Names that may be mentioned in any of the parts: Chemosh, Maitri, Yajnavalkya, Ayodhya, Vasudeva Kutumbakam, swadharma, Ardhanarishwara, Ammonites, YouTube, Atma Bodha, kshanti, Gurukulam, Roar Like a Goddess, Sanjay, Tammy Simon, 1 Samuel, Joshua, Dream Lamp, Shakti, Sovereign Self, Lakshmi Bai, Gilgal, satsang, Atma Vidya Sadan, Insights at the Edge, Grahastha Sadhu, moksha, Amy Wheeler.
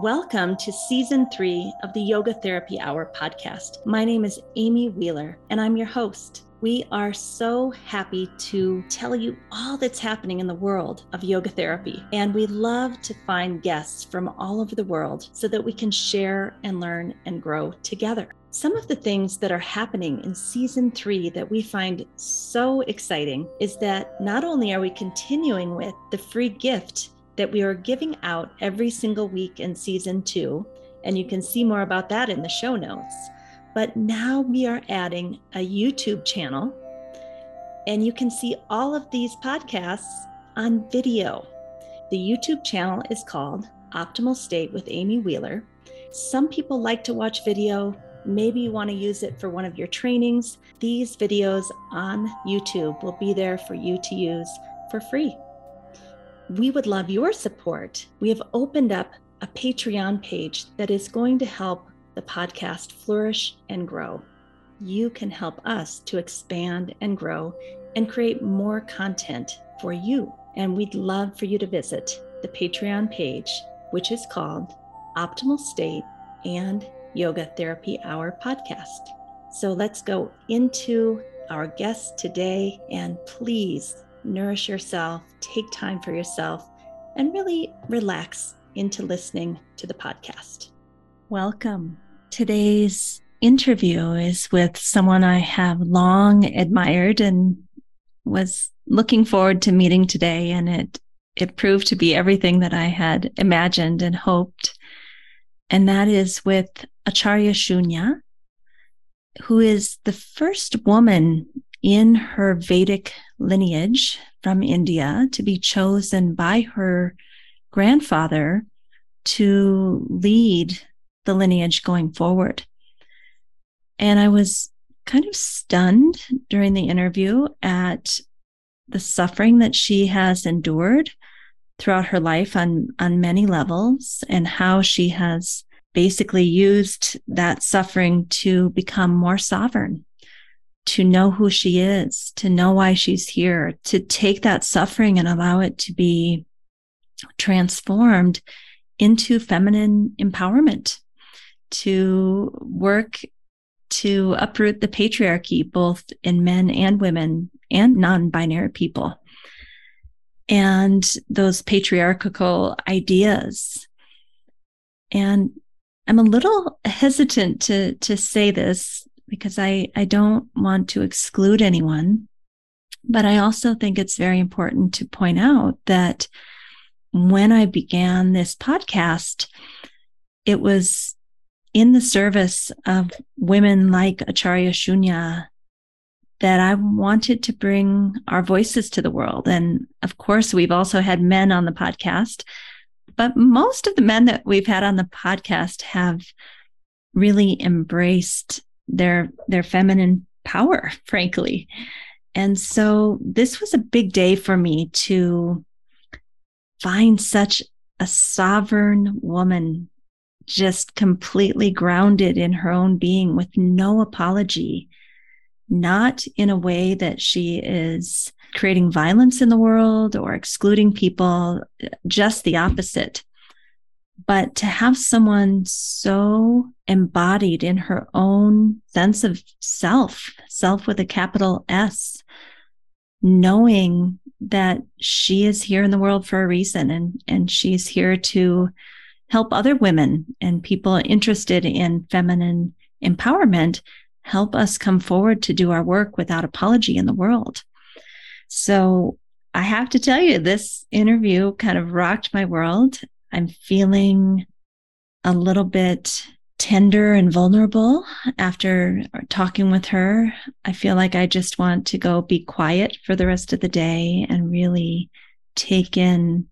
Welcome to Season 3 of the Yoga Therapy Hour podcast. My name is Amy Wheeler, and I'm your host. We are so happy to tell you all that's happening in the world of yoga therapy. And we love to find guests from all over the world so that we can share and learn and grow together. Some of the things that are happening in Season 3 that we find so exciting is that not only are we continuing with the free gift that we are giving out every single week in Season 2, and you can see more about that in the show notes, but now we are adding a YouTube channel, and you can see all of these podcasts on video. The YouTube channel is called Optimal State with Amy Wheeler. Some people like to watch video. Maybe you want to use it for one of your trainings. These videos on YouTube will be there for you to use for free. We would love your support. We have opened up a Patreon page that is going to help the podcast flourish and grow. You can help us to expand and grow and create more content for you. And we'd love for you to visit the Patreon page, which is called Optimal State and Yoga Therapy Hour podcast. So let's go into our guest today, and please nourish yourself, take time for yourself, and really relax into listening to the podcast. Welcome. Today's interview is with someone I have long admired and was looking forward to meeting today, and it proved to be everything that I had imagined and hoped, and that is with Acharya Shunya, who is the first woman in her Vedic lineage from India to be chosen by her grandfather to lead the lineage going forward. And I was kind of stunned during the interview at the suffering that she has endured throughout her life on many levels, and how she has basically used that suffering to become more sovereign, to know who she is, to know why she's here, to take that suffering and allow it to be transformed into feminine empowerment, to work to uproot the patriarchy, both in men and women and non-binary people, and those patriarchal ideas. And I'm a little hesitant to say this because I don't want to exclude anyone, but I also think it's very important to point out that when I began this podcast, it was in the service of women like Acharya Shunya that I wanted to bring our voices to the world. And of course, we've also had men on the podcast, but most of the men that we've had on the podcast have really embraced their feminine power, frankly. And so this was a big day for me to find such a sovereign woman, just completely grounded in her own being with no apology, not in a way that she is creating violence in the world or excluding people, just the opposite. But to have someone so embodied in her own sense of self, self with a capital S, knowing that she is here in the world for a reason, and she's here to help other women and people interested in feminine empowerment, help us come forward to do our work without apology in the world. So I have to tell you, this interview kind of rocked my world. I'm feeling a little bit tender and vulnerable after talking with her. I feel like I just want to go be quiet for the rest of the day and really take in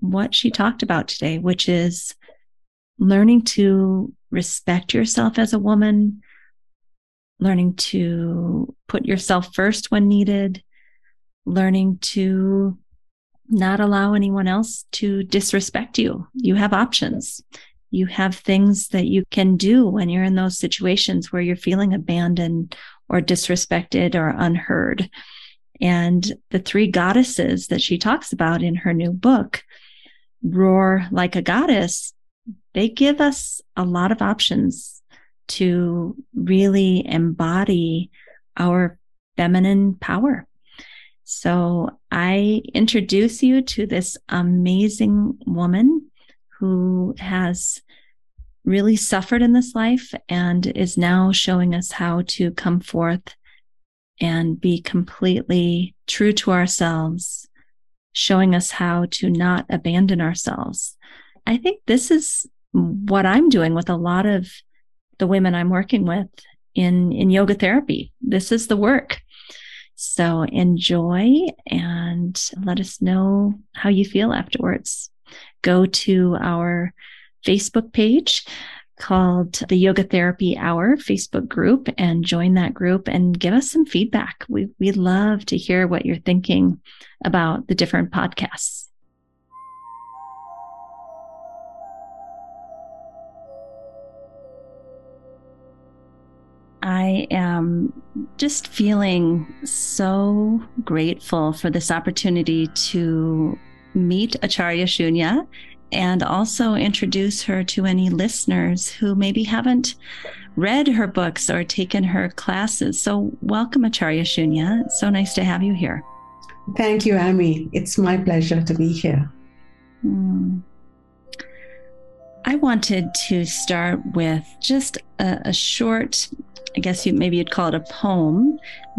what she talked about today, which is learning to respect yourself as a woman, learning to put yourself first when needed, learning to not allow anyone else to disrespect you. You have options. You have things that you can do when you're in those situations where you're feeling abandoned or disrespected or unheard. And the 3 goddesses that she talks about in her new book, Roar Like a Goddess, they give us a lot of options to really embody our feminine power. So I introduce you to this amazing woman who has really suffered in this life and is now showing us how to come forth and be completely true to ourselves, showing us how to not abandon ourselves. I think this is what I'm doing with a lot of the women I'm working with in yoga therapy. This is the work. So enjoy and let us know how you feel afterwards. Go to our Facebook page called the Yoga Therapy Hour Facebook group and join that group and give us some feedback. We love to hear what you're thinking about the different podcasts. I am just feeling so grateful for this opportunity to meet Acharya Shunya and also introduce her to any listeners who maybe haven't read her books or taken her classes. So welcome, Acharya Shunya. It's so nice to have you here. Thank you, Amy. It's my pleasure to be here. I wanted to start with just a short, I guess you'd call it a poem,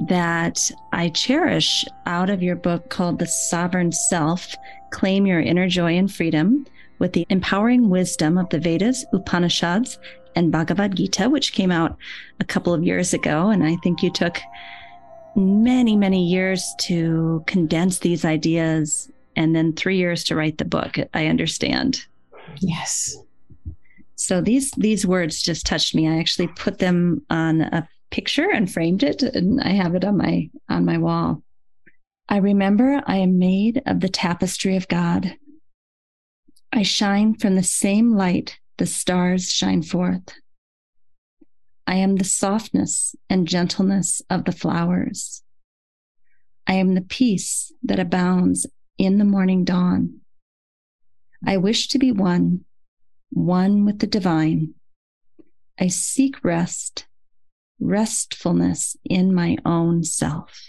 that I cherish out of your book called The Sovereign Self, Claim Your Inner Joy and Freedom, with the empowering wisdom of the Vedas, Upanishads, and Bhagavad Gita, which came out a couple of years ago. And I think you took many, many years to condense these ideas and then 3 years to write the book, I understand. Yes. So these words just touched me. I actually put them on a picture and framed it, and I have it on my wall. I remember I am made of the tapestry of God. I shine from the same light the stars shine forth. I am the softness and gentleness of the flowers. I am the peace that abounds in the morning dawn. I wish to be one with the divine. I seek rest, restfulness in my own self.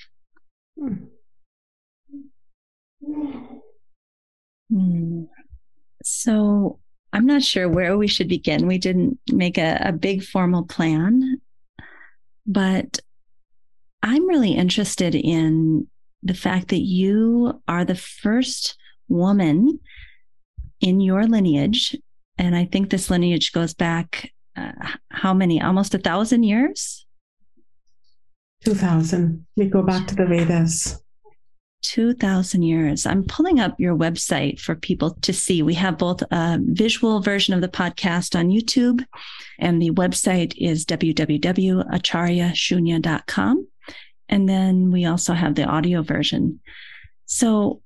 So I'm not sure where we should begin. We didn't make a big formal plan, but I'm really interested in the fact that you are the first woman in your lineage. And I think this lineage goes back, how many? Almost 1,000 years? 2,000. We go back to the Vedas. 2,000 years. I'm pulling up your website for people to see. We have both a visual version of the podcast on YouTube, and the website is www.acharyashunya.com. And then we also have the audio version. So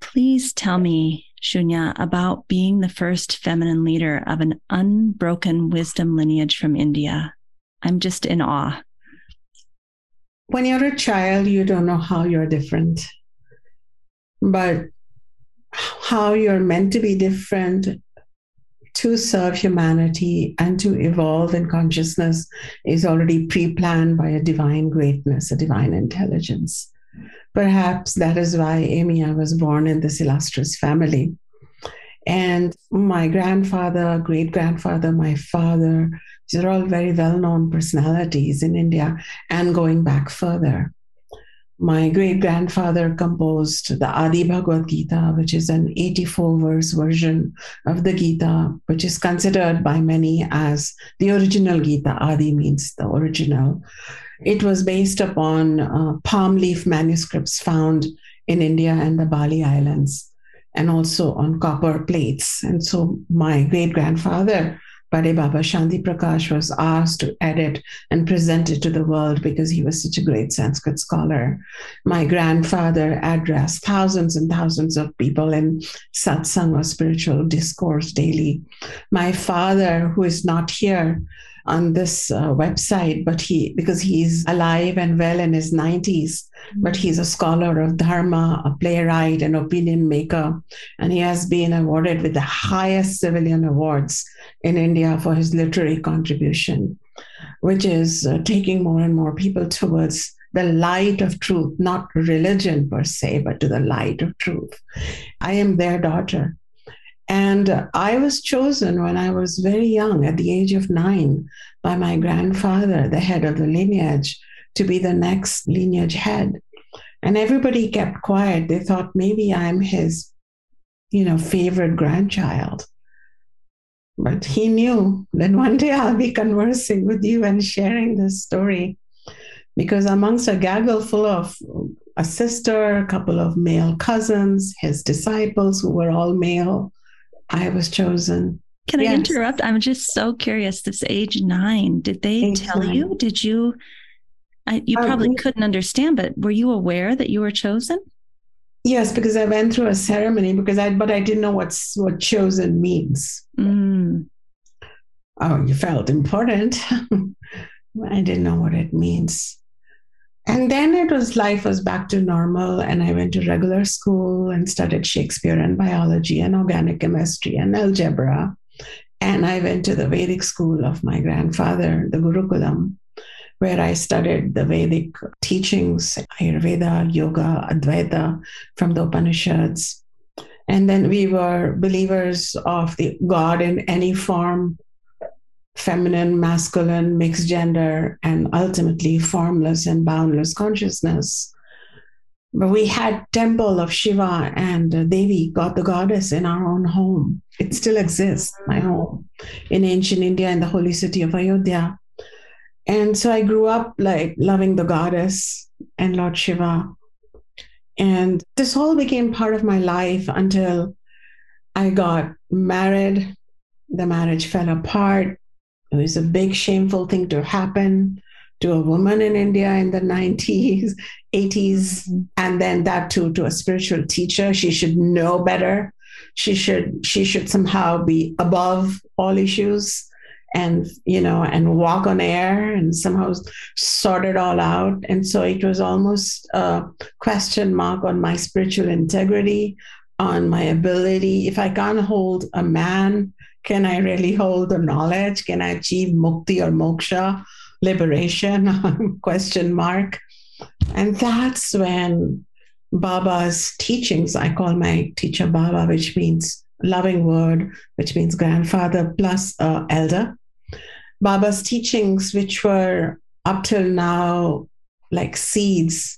please tell me, Shunya, about being the first feminine leader of an unbroken wisdom lineage from India. I'm just in awe. When you're a child, you don't know how you're different, but how you're meant to be different to serve humanity and to evolve in consciousness is already pre-planned by a divine greatness, a divine intelligence. Perhaps that is why, Amy, I was born in this illustrious family. And my grandfather, great-grandfather, my father, these are all very well-known personalities in India and going back further. My great-grandfather composed the Adi Bhagavad Gita, which is an 84-verse version of the Gita, which is considered by many as the original Gita. Adi means the original. It was based upon palm leaf manuscripts found in India and the Bali Islands, and also on copper plates. And so my great-grandfather, Bade Baba Shanti Prakash, was asked to edit and present it to the world because he was such a great Sanskrit scholar. My grandfather addressed thousands and thousands of people in satsang or spiritual discourse daily. My father, who is not here, on this website, but because he's alive and well in his 90s, but he's a scholar of dharma, a playwright, an opinion maker, and he has been awarded with the highest civilian awards in India for his literary contribution, which is taking more and more people towards the light of truth, not religion per se, but to the light of truth. I am their daughter. And I was chosen when I was very young, at the age of 9, by my grandfather, the head of the lineage, to be the next lineage head. And everybody kept quiet. They thought maybe I'm his, favorite grandchild. But he knew that one day I'll be conversing with you and sharing this story. Because amongst a gaggle full of a sister, a couple of male cousins, his disciples who were all male, I was chosen. Can I interrupt? I'm just so curious. This age 9, did they tell you? Did you, you probably couldn't understand, but were you aware that you were chosen? Yes, because I went through a ceremony but I didn't know what chosen means. Mm. Oh, you felt important. I didn't know what it means. And then life was back to normal, and I went to regular school and studied Shakespeare and biology and organic chemistry and algebra. And I went to the Vedic school of my grandfather, the Gurukulam, where I studied the Vedic teachings, Ayurveda, Yoga, Advaita from the Upanishads. And then we were believers of the God in any form, feminine, masculine, mixed gender, and ultimately formless and boundless consciousness. But we had temple of Shiva and Devi, the goddess, in our own home. It still exists, my home, in ancient India, in the holy city of Ayodhya. And so I grew up loving the goddess and Lord Shiva. And this all became part of my life until I got married. The marriage fell apart. It was a big, shameful thing to happen to a woman in India in the 90s, 80s, and then that too to a spiritual teacher. She should know better. She should somehow be above all issues and walk on air and somehow sort it all out. And so it was almost a question mark on my spiritual integrity, on my ability. If I can't hold a man, can I really hold the knowledge? Can I achieve mukti or moksha, liberation? Question mark. And that's when Baba's teachings, I call my teacher Baba, which means loving word, which means grandfather plus elder. Baba's teachings, which were up till now like seeds.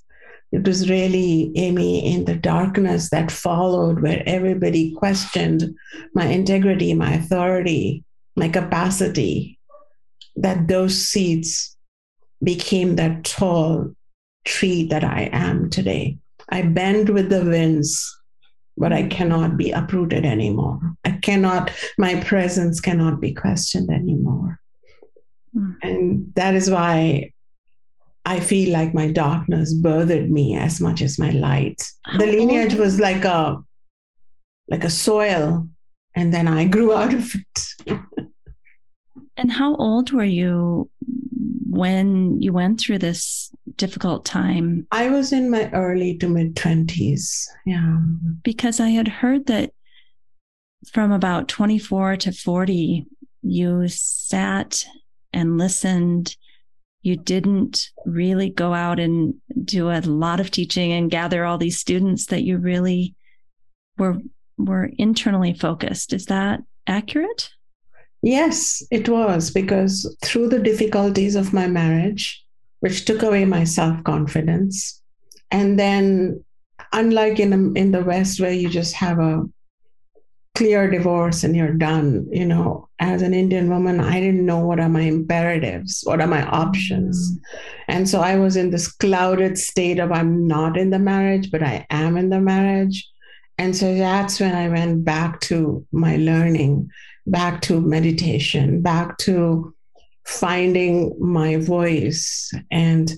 It was really, Amy, in the darkness that followed, where everybody questioned my integrity, my authority, my capacity, that those seeds became that tall tree that I am today. I bend with the winds, but I cannot be uprooted anymore. My presence cannot be questioned anymore. Mm. And that is why I feel like my darkness bothered me as much as my light. The lineage was like a soil, and then I grew out of it. And how old were you when you went through this difficult time? I was in my early to mid-20s. Yeah. Because I had heard that from about 24 to 40, you sat and listened. You didn't really go out and do a lot of teaching and gather all these students, that you really were internally focused. Is that accurate? Yes, it was, because through the difficulties of my marriage, which took away my self-confidence, and then unlike in the West, where you just have a clear divorce and you're done, as an Indian woman, I didn't know what are my imperatives, what are my options. And so I was in this clouded state of I'm not in the marriage, but I am in the marriage. And so that's when I went back to my learning, back to meditation, back to finding my voice. And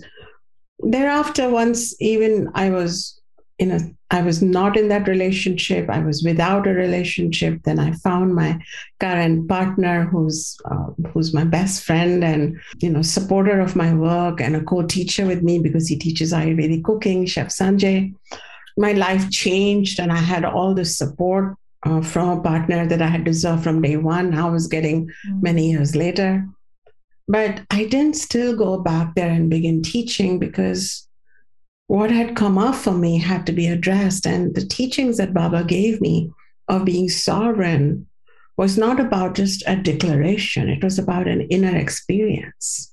thereafter, once even I was I was not in that relationship. I was without a relationship. Then I found my current partner, who's my best friend and, supporter of my work and a co-teacher with me because he teaches Ayurvedic cooking, Chef Sanjay. My life changed and I had all this support from a partner that I had deserved from day one. I was getting many years later. But I didn't still go back there and begin teaching because what had come up for me had to be addressed. And the teachings that Baba gave me of being sovereign was not about just a declaration. It was about an inner experience.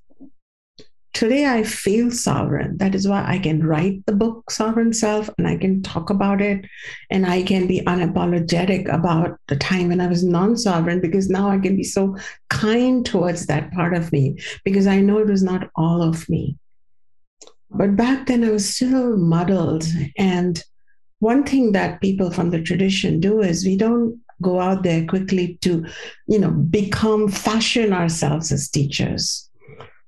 Today, I feel sovereign. That is why I can write the book, Sovereign Self, and I can talk about it. And I can be unapologetic about the time when I was non-sovereign, because now I can be so kind towards that part of me, because I know it was not all of me. But back then I was still muddled. And one thing that people from the tradition do is we don't go out there quickly to, fashion ourselves as teachers.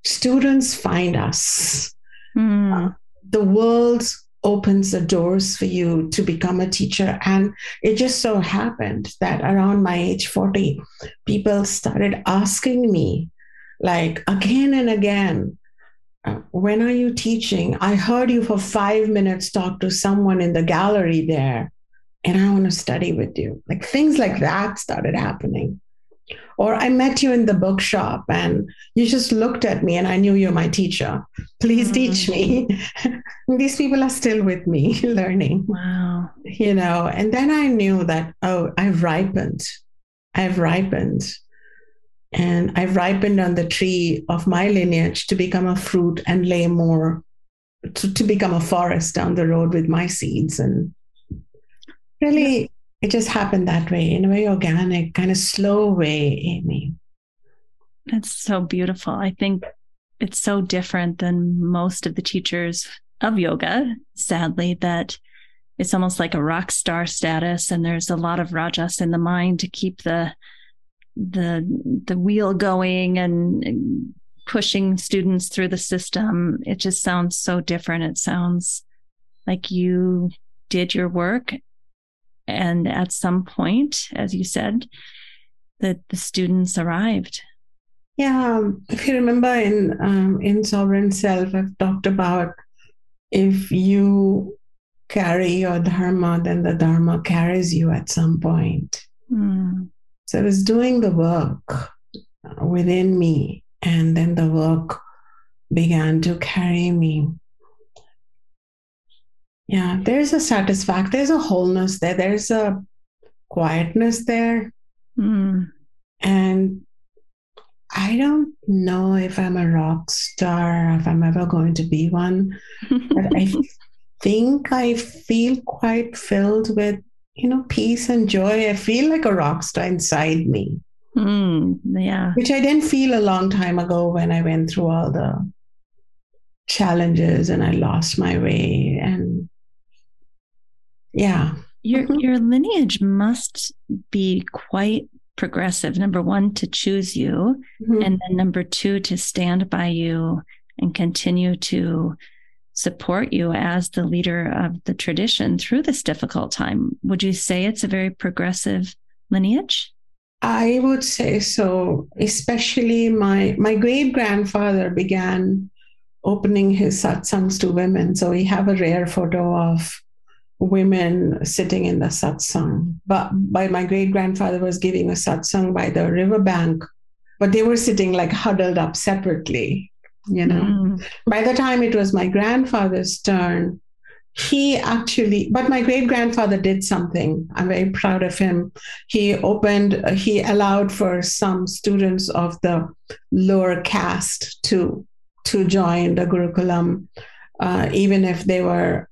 Students find us. The world opens the doors for you to become a teacher. And it just so happened that around my age 40, people started asking me, like, again and again, when are you teaching? I heard you for 5 minutes talk to someone in the gallery there, and I want to study with you. Like things like that started happening. Or I met you in the bookshop and you just looked at me and I knew you're my teacher. Please teach me. These people are still with me learning. Wow. And then I knew that, I've ripened. And I've ripened on the tree of my lineage to become a fruit and lay more, to become a forest down the road with my seeds. And really, it just happened that way, in a very organic, kind of slow way, Amy. That's so beautiful. I think it's so different than most of the teachers of yoga, sadly, that it's almost like a rock star status. And there's a lot of rajas in the mind to keep the wheel going and pushing students through the system. It just sounds so different. It sounds like you did your work, and at some point, as you said, that the students arrived. Yeah, if you remember in Sovereign Self, I've talked about if you carry your dharma, then the dharma carries you at some point. So I was doing the work within me, and then the work began to carry me. Yeah, there's a satisfaction, there's a wholeness there, there's a quietness there. And I don't know if I'm a rock star, if I'm ever going to be one, but I think I feel quite filled with peace and joy. I feel like a rock star inside me. Yeah. Which I didn't feel a long time ago when I went through all the challenges and I lost my way. And yeah. Your lineage must be quite progressive. Number one, to choose you. And then number two, to stand by you and continue to support you as the leader of the tradition through this difficult time. Would you say it's a very progressive lineage? I would say so. Especially my great-grandfather began opening his satsangs to women. So we have a rare photo of women sitting in the satsang. But by my great-grandfather was giving a satsang by the riverbank, but they were sitting like huddled up separately. By the time it was my grandfather's turn, but my great grandfather did something. I'm very proud of him. He allowed for some students of the lower caste to join the Gurukulam, even if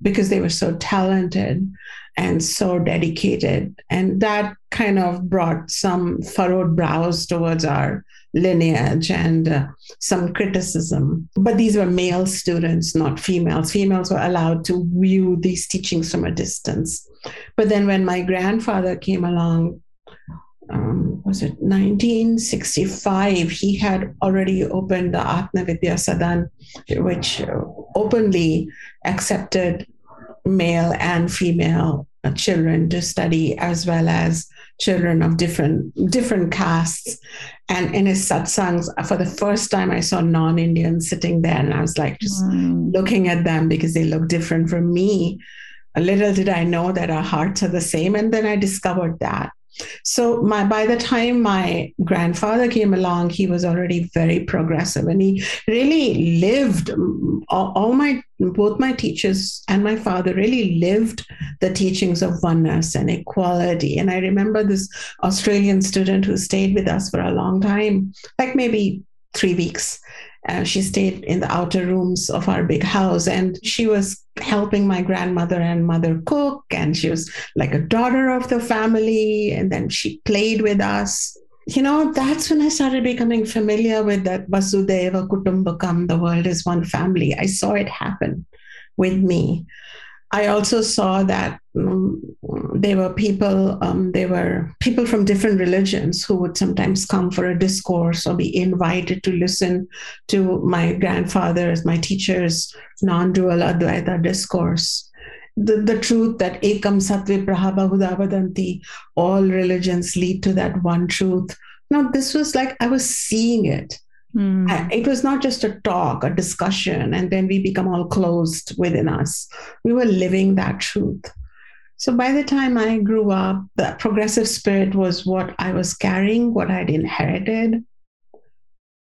because they were so talented and so dedicated. And that kind of brought some furrowed brows towards our lineage and some criticism. But these were male students, not females. Females were allowed to view these teachings from a distance. But then when my grandfather came along, was it 1965? He had already opened the Atma Vidya Sadan, which openly accepted male and female children to study, as well as children of different castes. And in his satsangs, for the first time, I saw non-Indians sitting there, and I was like just looking at them because they look different from me. Little did I know that our hearts are the same. And then I discovered that. So by the time my grandfather came along, he was already very progressive, and he really lived both my teachers and my father really lived the teachings of oneness and equality. And I remember this Australian student who stayed with us for a long time, like maybe 3 weeks. She stayed in the outer rooms of our big house, and she was helping my grandmother and mother cook, and she was like a daughter of the family, and then she played with us. You know, that's when I started becoming familiar with that Vasudeva Kutumbakam, the world is one family. I saw it happen with me. I also saw that there were people from different religions who would sometimes come for a discourse or be invited to listen to my grandfather's, my teacher's non-dual Advaita discourse. The truth that ekam satve prahaba hudabadanti, all religions lead to that one truth. Now, this was like I was seeing it. It was not just a talk, a discussion, and then we become all closed within us. We were living that truth. So by the time I grew up, the progressive spirit was what I was carrying, what I'd inherited.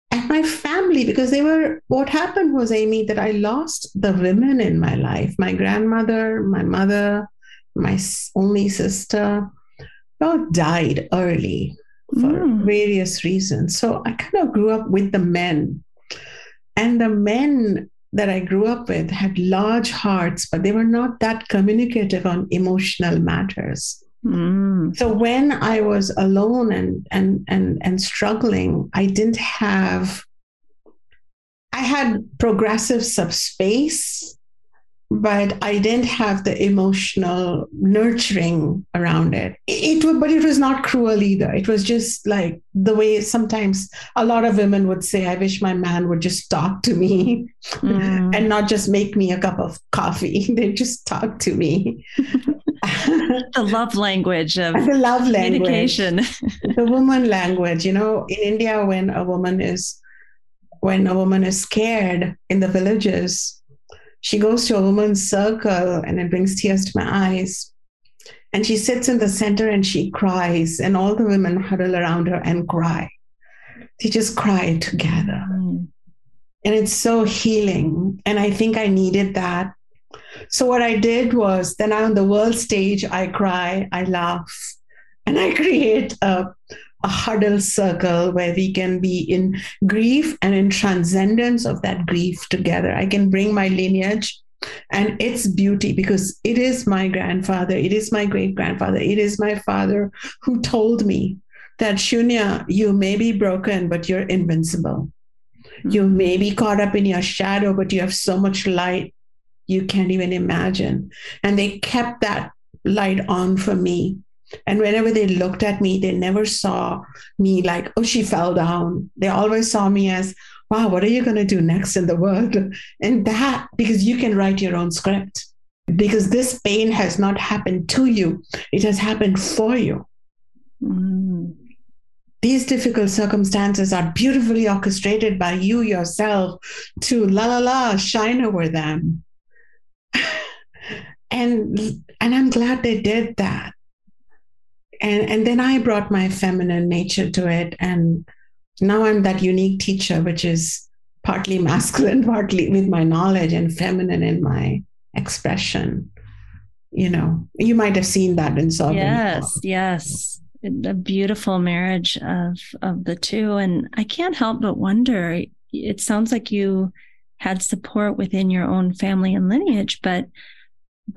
And my family, because what happened was, Amy, that I lost the women in my life. My grandmother, my mother, my only sister, both died early for various reasons. So I kind of grew up with the men. And the men that I grew up with had large hearts, but they were not that communicative on emotional matters. So when I was alone and struggling, I had progressive subspace, but I didn't have the emotional nurturing around it. But it was not cruel either. It was just like the way sometimes a lot of women would say, I wish my man would just talk to me and not just make me a cup of coffee. They just talk to me. The love language of the love communication. The woman language. You know, in India, when a woman is scared in the villages, she goes to a woman's circle, and it brings tears to my eyes. And she sits in the center and she cries, and all the women huddle around her and cry. They just cry together. And it's so healing. And I think I needed that. So what I did was, then on the world stage, I cry, I laugh, and I create a huddle circle where we can be in grief and in transcendence of that grief together. I can bring my lineage and its beauty, because it is my grandfather, it is my great-grandfather, it is my father who told me that, Shunya, you may be broken, but you're invincible. You may be caught up in your shadow, but you have so much light, you can't even imagine. And they kept that light on for me. And whenever they looked at me, they never saw me like, oh, she fell down. They always saw me as, wow, what are you going to do next in the world? And that, because you can write your own script, because this pain has not happened to you. It has happened for you. These difficult circumstances are beautifully orchestrated by you yourself to shine over them. And I'm glad they did that. And then I brought my feminine nature to it. And now I'm that unique teacher, which is partly masculine, partly with my knowledge, and feminine in my expression. You know, you might have seen that in Sovereign. Yes, yes. A beautiful marriage of the two. And I can't help but wonder, it sounds like you had support within your own family and lineage, but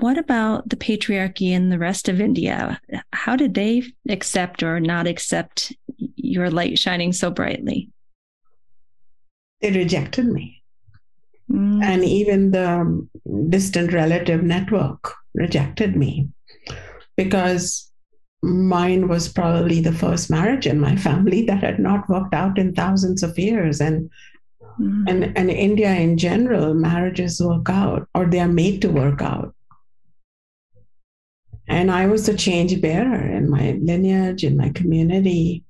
what about the patriarchy in the rest of India? How did they accept or not accept your light shining so brightly? They rejected me. And even the distant relative network rejected me, because mine was probably the first marriage in my family that had not worked out in thousands of years. And India in general, marriages work out, or they are made to work out. And I was the change bearer in my lineage, in my community.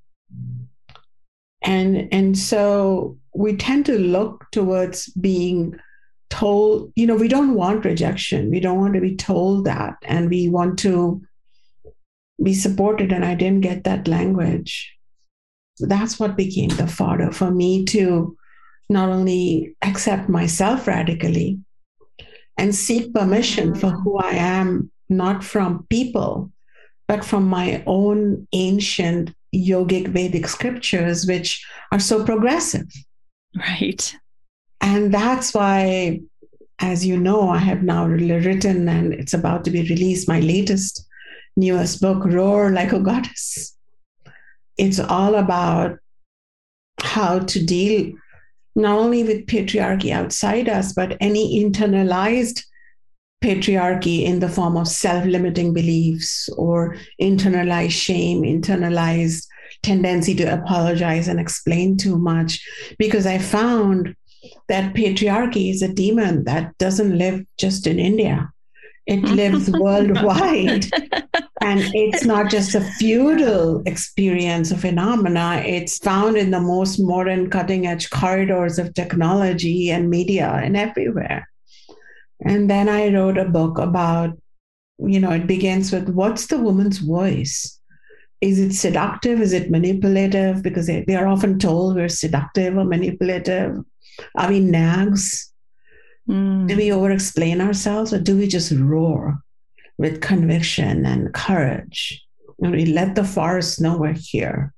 And so we tend to look towards being told, you know, we don't want rejection. We don't want to be told that. And we want to be supported. And I didn't get that language. So that's what became the fodder for me to not only accept myself radically and seek permission for who I am, not from people, but from my own ancient yogic Vedic scriptures, which are so progressive. Right. And that's why, as you know, I have now written, and it's about to be released, my latest, newest book, Roar Like a Goddess. It's all about how to deal not only with patriarchy outside us, but any internalized patriarchy in the form of self-limiting beliefs or internalized shame, internalized tendency to apologize and explain too much, because I found that patriarchy is a demon that doesn't live just in India. It lives worldwide. And it's not just a feudal experience of phenomena. It's found in the most modern cutting edge corridors of technology and media and everywhere. And then I wrote a book about, you know, it begins with, what's the woman's voice? Is it seductive? Is it manipulative? Because we are often told we're seductive or manipulative. Are we nags? Do we over-explain ourselves, or do we just roar with conviction and courage? And we let the forest know we're here,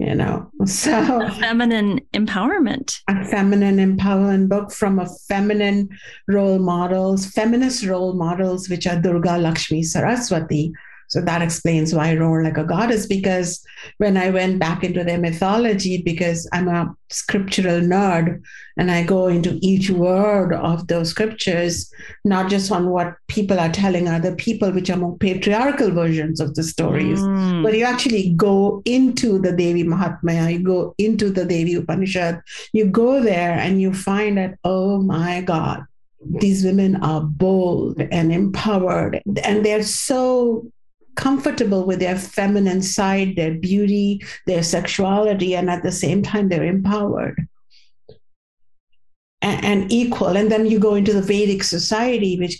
you know? So a feminine empowerment. A feminine empowerment book from a feminine role models, feminist role models, which are Durga, Lakshmi, Saraswati. So that explains why I Roar Like a Goddess, because when I went back into their mythology, because I'm a scriptural nerd and I go into each word of those scriptures, not just on what people are telling other people, which are more patriarchal versions of the stories, but you actually go into the Devi Mahatmya, you go into the Devi Upanishad, you go there and you find that, oh my God, these women are bold and empowered, and they're so comfortable with their feminine side, their beauty, their sexuality, and at the same time, they're empowered and equal. And then you go into the Vedic society, which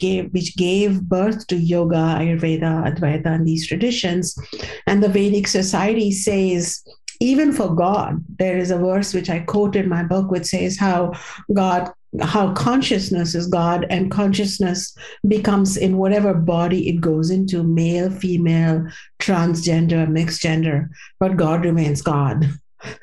gave birth to yoga, Ayurveda, Advaita, and these traditions. And the Vedic society says, even for God, there is a verse which I quote in my book, which says how consciousness is God, and consciousness becomes in whatever body it goes into, male, female, transgender, mixed gender, but God remains God.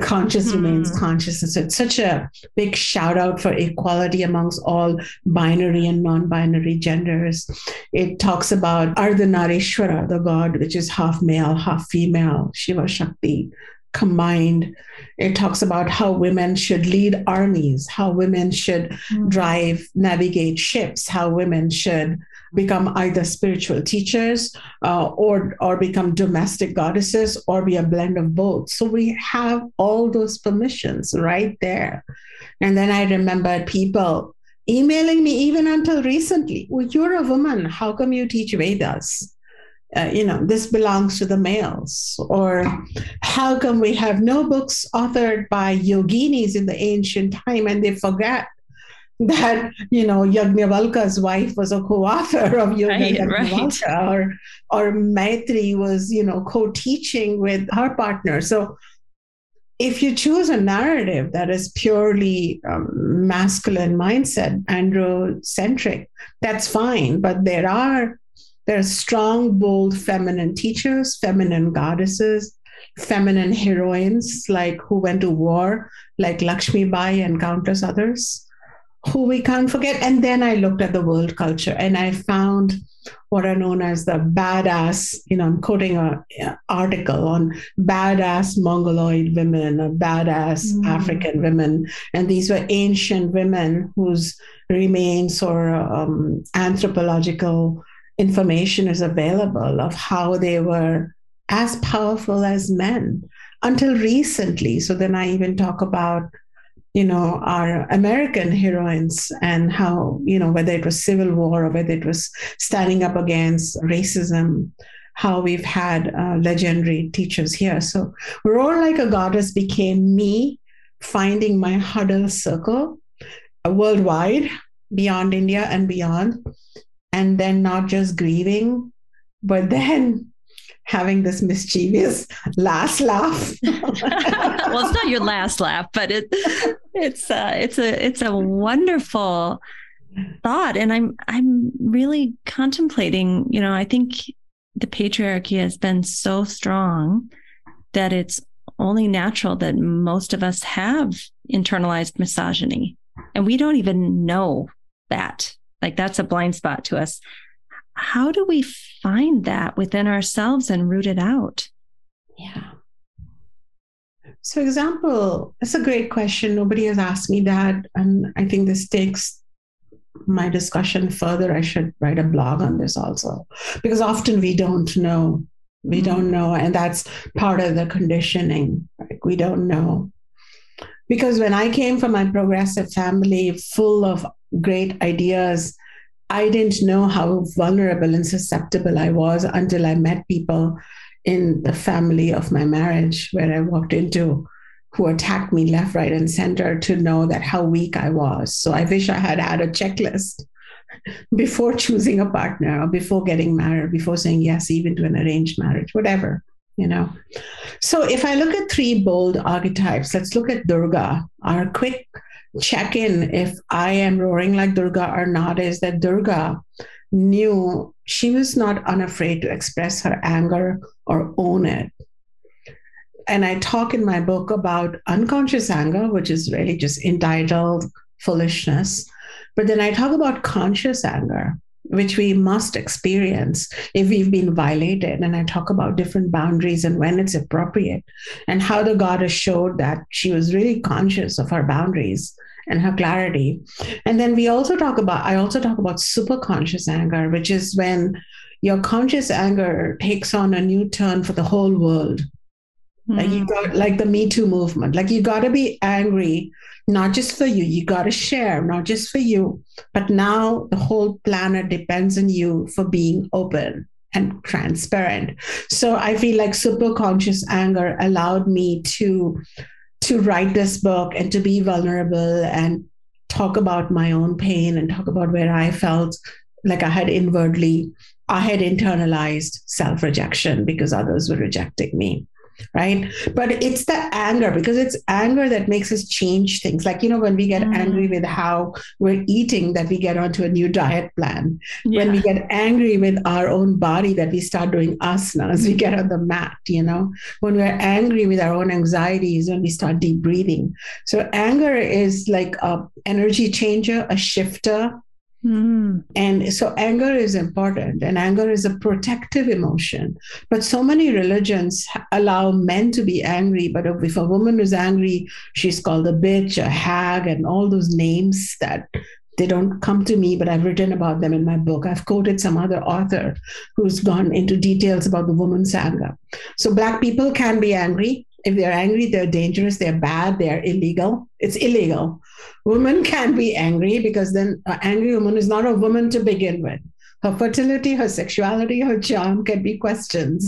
Conscious remains consciousness. It's such a big shout out for equality amongst all binary and non-binary genders. It talks about Ardhanarishwara, the God, which is half male, half female, Shiva, Shakti, combined. It talks about how women should lead armies, how women should drive, navigate ships, how women should become either spiritual teachers or become domestic goddesses, or be a blend of both. So we have all those permissions right there. And then I remember people emailing me, even until recently, well, you're a woman, how come you teach Vedas? You know, this belongs to the males, or how come we have no books authored by yoginis in the ancient time, and they forget that, you know, Yajnavalka's wife was a co-author of Yoga, Yajnavalka, or Maitri was, you know, co-teaching with her partner. So if you choose a narrative that is purely masculine mindset, androcentric, that's fine, but there are strong, bold, feminine teachers, feminine goddesses, feminine heroines, like who went to war, like Lakshmi Bai and countless others, who we can't forget. And then I looked at the world culture and I found what are known as the badass, you know, I'm quoting an article on badass Mongoloid women, or badass African women. And these were ancient women whose remains or anthropological information is available of how they were as powerful as men until recently. So then I even talk about you know, our American heroines and how, you know, whether it was Civil War or whether it was standing up against racism, how we've had legendary teachers here. So Roar Like a Goddess became me finding my huddle circle worldwide, beyond India and beyond, and then not just grieving, but then having this mischievous last laugh. Well, it's not your last laugh, but it's a wonderful thought. And I'm really contemplating, you know, I think the patriarchy has been so strong that it's only natural that most of us have internalized misogyny, and we don't even know that. Like, that's a blind spot to us. How do we find that within ourselves and root it out? Yeah. So example, that's a great question. Nobody has asked me that. And I think this takes my discussion further. I should write a blog on this also, because often we don't know. We mm-hmm. don't know. And that's part of the conditioning. Like, we don't know. Because when I came from my progressive family full of great ideas, I didn't know how vulnerable and susceptible I was until I met people in the family of my marriage where I walked into, who attacked me left, right, and center, to know that how weak I was. So I wish I had had a checklist before choosing a partner or before getting married, before saying yes, even to an arranged marriage, whatever, you know. So if I look at three bold archetypes, let's look at Durga. Our quick check in if I am roaring like Durga or not is that Durga knew she was not unafraid to express her anger or own it. And I talk in my book about unconscious anger, which is really just entitled foolishness. But then I talk about conscious anger, which we must experience if we've been violated. And I talk about different boundaries and when it's appropriate, and how the goddess showed that she was really conscious of her boundaries and her clarity. And then I also talk about superconscious anger, which is when your conscious anger takes on a new turn for the whole world. Mm. Like the Me Too movement, like you got to be angry, not just for you, you got to share, not just for you, but now the whole planet depends on you for being open and transparent. So I feel like superconscious anger allowed me to write this book and to be vulnerable and talk about my own pain and talk about where I felt like I had internalized self-rejection because others were rejecting me. Right. But it's the anger, because it's anger that makes us change things. Like, you know, when we get angry with how we're eating, that we get onto a new diet plan. Yeah. When we get angry with our own body, that we start doing asanas, we get on the mat, you know, when we're angry with our own anxieties, when we start deep breathing. So anger is like a energy changer, a shifter. Mm. And so anger is important, and anger is a protective emotion. But so many religions allow men to be angry. But if a woman is angry, she's called a bitch, a hag, and all those names that they don't come to me, but I've written about them in my book. I've quoted some other author who's gone into details about the woman's anger. So Black people can be angry. If they're angry, they're dangerous, they're bad, they're illegal. It's illegal. Women can be angry, because then an angry woman is not a woman to begin with. Her fertility, her sexuality, her charm can be questioned.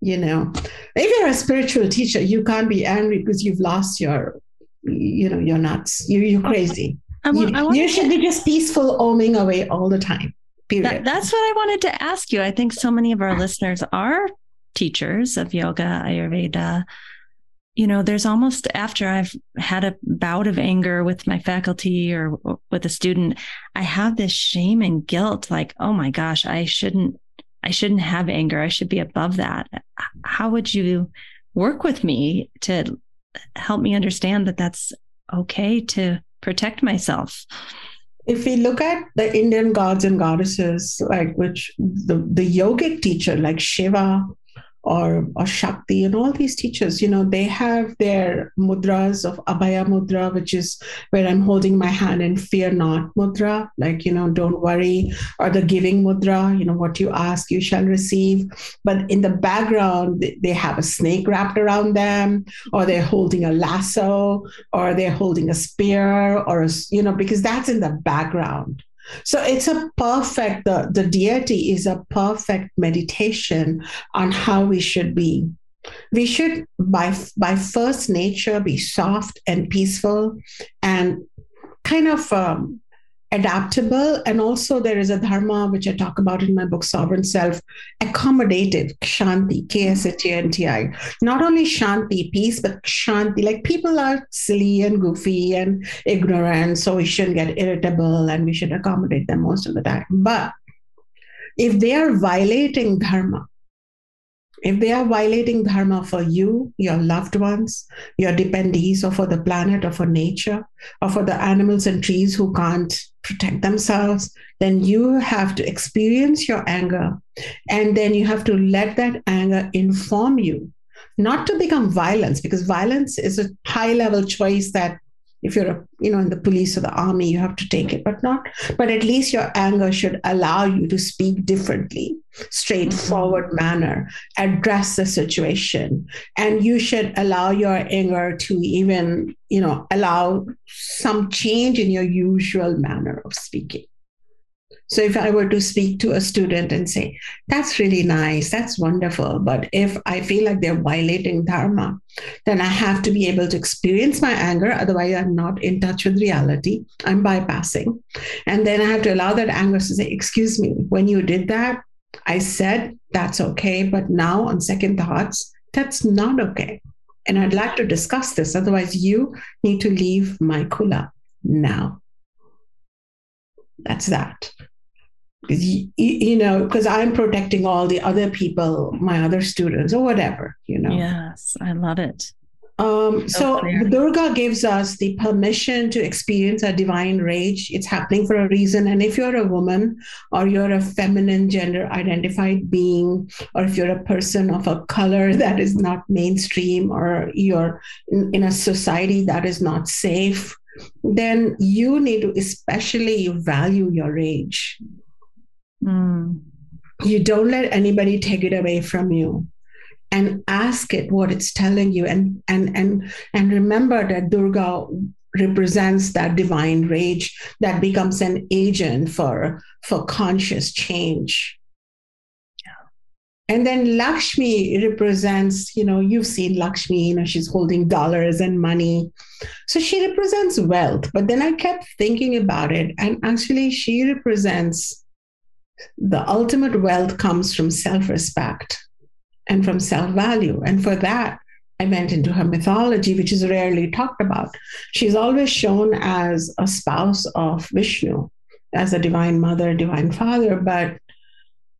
You know, if you're a spiritual teacher, you can't be angry because you've lost your, you know, you're nuts. You're crazy. You should be just peaceful, oming away all the time. Period. That's what I wanted to ask you. I think so many of our listeners are teachers of yoga, Ayurveda. You know, there's almost, after I've had a bout of anger with my faculty or with a student, I have this shame and guilt, like, oh my gosh, I shouldn't have anger. I should be above that. How would you work with me to help me understand that that's okay, to protect myself? If we look at the Indian gods and goddesses, like which the yogic teacher, like Shiva, or Shakti and all these teachers, you know, they have their mudras of Abhaya Mudra, which is where I'm holding my hand, and fear not mudra, like, you know, don't worry, or the giving mudra, you know, what you ask, you shall receive. But in the background, they have a snake wrapped around them, or they're holding a lasso, or they're holding a spear, or, you know, because that's in the background. So it's a perfect, the deity is a perfect meditation on how we should be. We should, by first nature, be soft and peaceful and kind of adaptable. And also there is a dharma, which I talk about in my book, Sovereign Self, accommodative, kshanti, K-S-H-A-N-T-I. Not only shanti, peace, but kshanti. Like, people are silly and goofy and ignorant, so we shouldn't get irritable and we should accommodate them most of the time. But if they are violating dharma, if they are violating dharma for you, your loved ones, your dependees, or for the planet, or for nature, or for the animals and trees who can't protect themselves, then you have to experience your anger. And then you have to let that anger inform you, not to become violence, because violence is a high-level choice that if you're, you know, in the police or the army, you have to take it, but not. But at least your anger should allow you to speak differently, straightforward manner, address the situation. And you should allow your anger to even, you know, allow some change in your usual manner of speaking. So if I were to speak to a student and say, that's really nice, that's wonderful, but if I feel like they're violating dharma, then I have to be able to experience my anger. Otherwise, I'm not in touch with reality. I'm bypassing. And then I have to allow that anger to say, excuse me, when you did that, I said, that's okay. But now on second thoughts, that's not okay. And I'd like to discuss this. Otherwise, you need to leave my kula now. That's that. You know, because I'm protecting all the other people, my other students or whatever, you know. Yes, I love it. So Durga gives us the permission to experience a divine rage. It's happening for a reason. And if you're a woman, or you're a feminine gender identified being, or if you're a person of a color that is not mainstream, or you're in a society that is not safe, then you need to especially value your rage. Mm. You don't let anybody take it away from you, and ask it what it's telling you. And remember that Durga represents that divine rage that becomes an agent for conscious change. Yeah. And then Lakshmi represents, you know, you've seen Lakshmi, you know, she's holding dollars and money. So she represents wealth. But then I kept thinking about it, and actually she represents the ultimate wealth comes from self-respect and from self-value. And for that, I went into her mythology, which is rarely talked about. She's always shown as a spouse of Vishnu, as a divine mother, divine father. But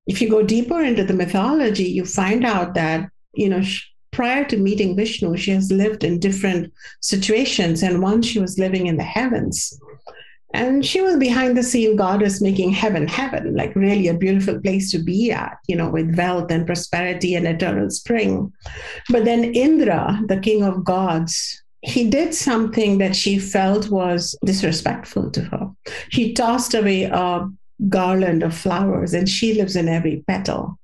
if you go deeper into the mythology, you find out that, you know, prior to meeting Vishnu, she has lived in different situations. And once she was living in the heavens. And she was behind the scene goddess making heaven, like really a beautiful place to be at, you know, with wealth and prosperity and eternal spring. But then Indra, the king of gods, he did something that she felt was disrespectful to her. He tossed away a garland of flowers, and she lives in every petal.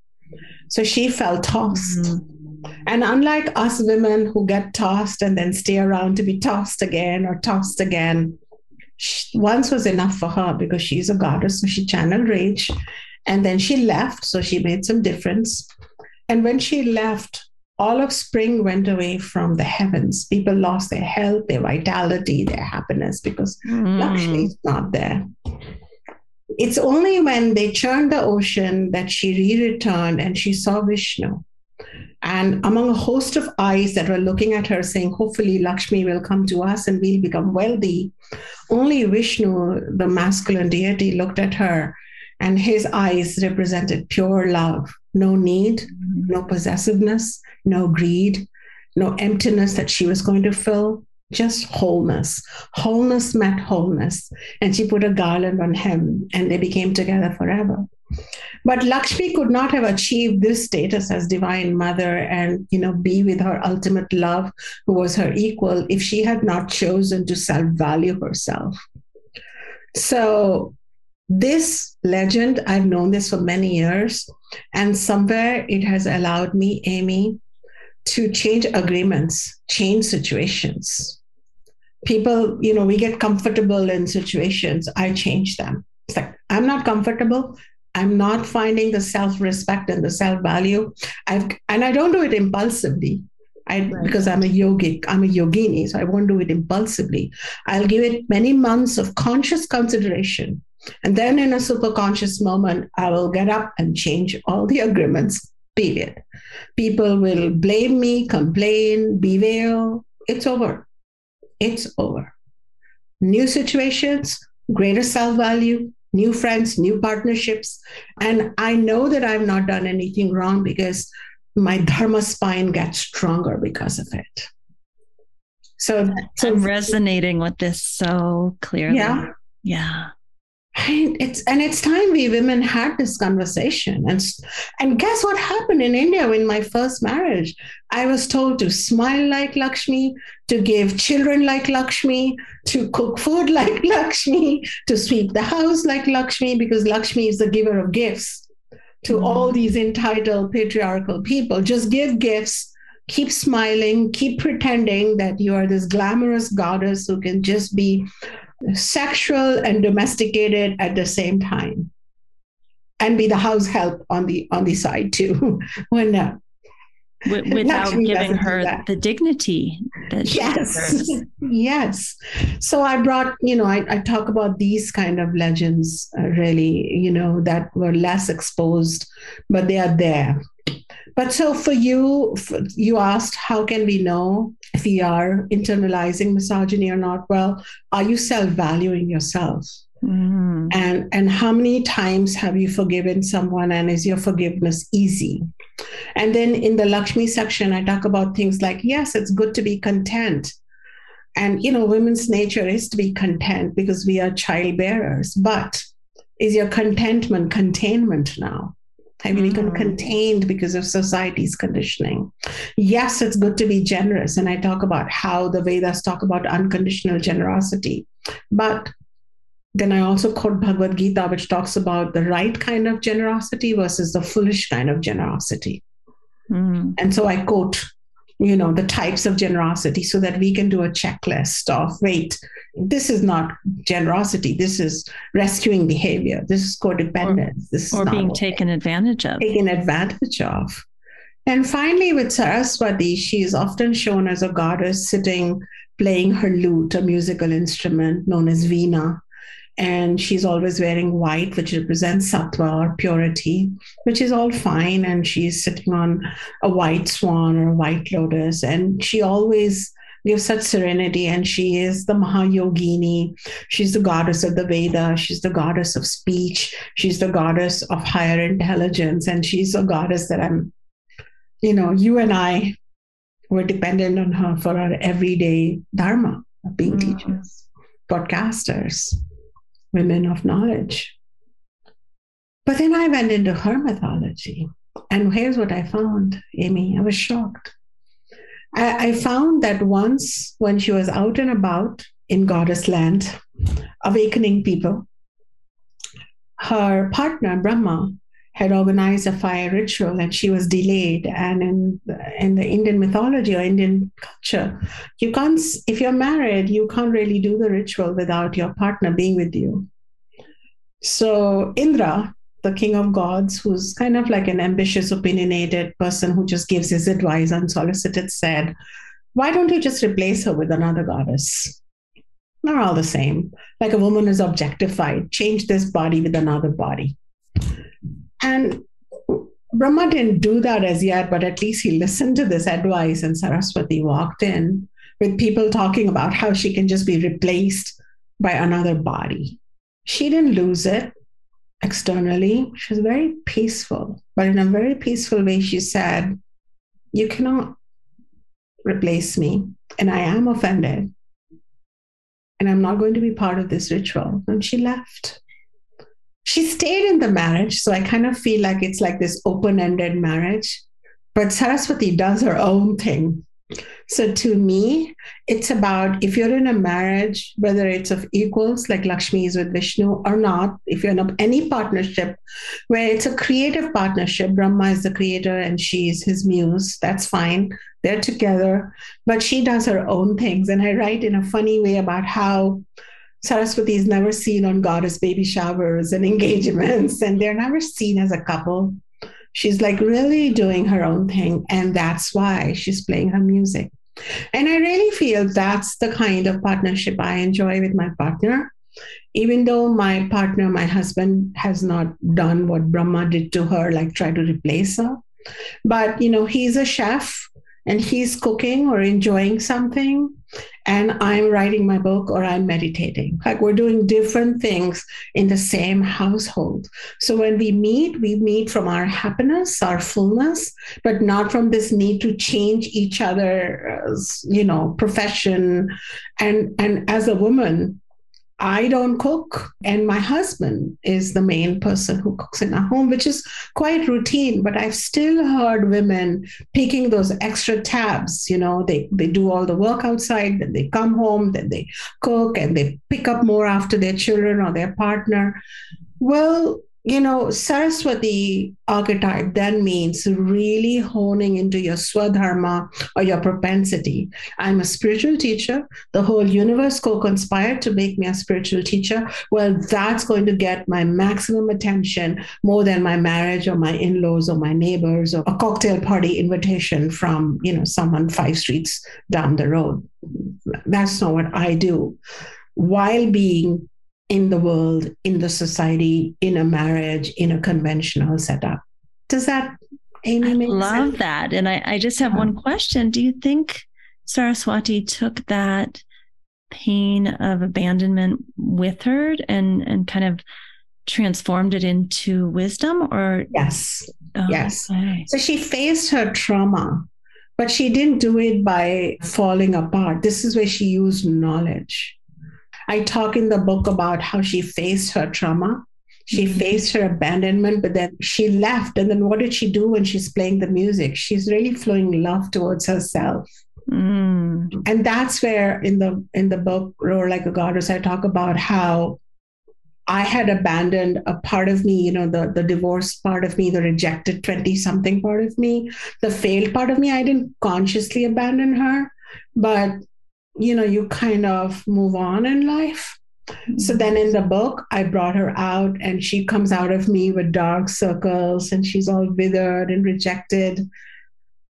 So she felt tossed. Mm-hmm. And unlike us women who get tossed and then stay around to be tossed again, once was enough for her, because she's a goddess, so she channeled rage. And then she left, so she made some difference. And when she left, all of spring went away from the heavens. People lost their health, their vitality, their happiness, because Lakshmi is not there. It's only when they churned the ocean that she re-returned, and she saw Vishnu. And among a host of eyes that were looking at her saying, hopefully Lakshmi will come to us and we'll become wealthy, only Vishnu, the masculine deity, looked at her, and his eyes represented pure love, no need, no possessiveness, no greed, no emptiness that she was going to fill, just wholeness. Wholeness met wholeness. And she put a garland on him, and they became together forever. But Lakshmi could not have achieved this status as divine mother and, you know, be with her ultimate love, who was her equal, if she had not chosen to self-value herself. So this legend, I've known this for many years, and somewhere it has allowed me, Amy, to change agreements, change situations. People, you know, we get comfortable in situations. I change them. It's like, I'm not comfortable. I'm not finding the self-respect and the self-value. And I don't do it impulsively. Because I'm a yogini, so I won't do it impulsively. I'll give it many months of conscious consideration. And then in a super conscious moment, I will get up and change all the agreements, period. People will blame me, complain, bewail. It's over. It's over. New situations, greater self-value, new friends, new partnerships. And I know that I've not done anything wrong because my dharma spine gets stronger because of it. So I'm resonating with this so clearly. Yeah. And it's time we women had this conversation. And guess what happened in India in my first marriage? I was told to smile like Lakshmi, to give children like Lakshmi, to cook food like Lakshmi, to sweep the house like Lakshmi, because Lakshmi is the giver of gifts to all these entitled patriarchal people. Just give gifts. Keep smiling, keep pretending that you are this glamorous goddess who can just be sexual and domesticated at the same time, and be the house help on the side too. Without giving her the dignity that she deserves. Yes. So I brought, you know, I talk about these kind of legends really, you know, that were less exposed, but they are there. But so for you, you asked, how can we know if we are internalizing misogyny or not? Well, are you self-valuing yourself? Mm-hmm. And how many times have you forgiven someone, and is your forgiveness easy? And then in the Lakshmi section, I talk about things like, yes, it's good to be content. And, you know, women's nature is to be content because we are child bearers. But is your contentment containment now? Have you become contained because of society's conditioning? Yes, it's good to be generous. And I talk about how the Vedas talk about unconditional generosity. But then I also quote Bhagavad Gita, which talks about the right kind of generosity versus the foolish kind of generosity. Mm. And so I quote, you know, the types of generosity so that we can do a checklist of, wait, this is not generosity. This is rescuing behavior. This is codependence. Or being taken advantage of. Taken advantage of. And finally, with Saraswati, she is often shown as a goddess sitting, playing her lute, a musical instrument known as veena. And she's always wearing white, which represents sattva or purity, which is all fine. And she's sitting on a white swan or a white lotus. And she always gives such serenity. And she is the Mahayogini. She's the goddess of the Veda. She's the goddess of speech. She's the goddess of higher intelligence. And she's a goddess that you and I were dependent on her for our everyday dharma of being teachers, podcasters, women of knowledge. But then I went into her mythology, and here's what I found, Amy. I was shocked. I found that once when she was out and about in goddess land, awakening people, her partner, Brahma, had organized a fire ritual and she was delayed. And in the Indian mythology or Indian culture, if you're married, you can't really do the ritual without your partner being with you. So Indra, the king of gods, who's kind of like an ambitious, opinionated person who just gives his advice unsolicited, said, why don't you just replace her with another goddess? They're all the same. Like a woman is objectified, change this body with another body. And Brahma didn't do that as yet, but at least he listened to this advice, and Saraswati walked in with people talking about how she can just be replaced by another body. She didn't lose it externally. She was very peaceful, but in a very peaceful way, she said, you cannot replace me, and I am offended, and I'm not going to be part of this ritual. And she left. she stayed in the marriage. So I kind of feel like it's like this open-ended marriage, but Saraswati does her own thing. So to me, it's about, if you're in a marriage, whether it's of equals, like Lakshmi is with Vishnu, or not, if you're in any partnership where it's a creative partnership, Brahma is the creator and she is his muse, that's fine. They're together, but she does her own things. And I write in a funny way about how Saraswati is never seen on goddess baby showers and engagements, and they're never seen as a couple. She's like really doing her own thing, and that's why she's playing her music. And I really feel that's the kind of partnership I enjoy with my partner, even though my partner, my husband, has not done what Brahma did to her, like try to replace her. But, you know, he's a chef and he's cooking or enjoying something, and I'm writing my book or I'm meditating. Like, we're doing different things in the same household. So when we meet from our happiness, our fullness, but not from this need to change each other's, you know, profession. And as a woman, I don't cook, and my husband is the main person who cooks in our home, which is quite routine, but I've still heard women picking those extra tabs. You know, they do all the work outside, then they come home, then they cook, and they pick up more after their children or their partner. Well, you know, Saraswati archetype then means really honing into your swadharma or your propensity. I'm a spiritual teacher. The whole universe co-conspired to make me a spiritual teacher. Well, that's going to get my maximum attention more than my marriage or my in-laws or my neighbors or a cocktail party invitation from, you know, someone 5 streets down the road. That's not what I do. While being in the world, in the society, in a marriage, in a conventional setup. Does that, Amy, make sense? I love that. And I just have one question. Do you think Saraswati took that pain of abandonment with her and kind of transformed it into wisdom? Or yes. Oh, yes. Okay. So she faced her trauma, but she didn't do it by falling apart. This is where she used knowledge. I talk in the book about how she faced her trauma. She faced her abandonment, but then she left. And then what did she do when she's playing the music? She's really flowing love towards herself. Mm. And that's where in the book, Roar Like a Goddess, I talk about how I had abandoned a part of me, you know, the divorced part of me, the rejected 20-something part of me, the failed part of me. I didn't consciously abandon her, but you know, you kind of move on in life. Mm-hmm. So then in the book, I brought her out, and she comes out of me with dark circles, and she's all withered and rejected.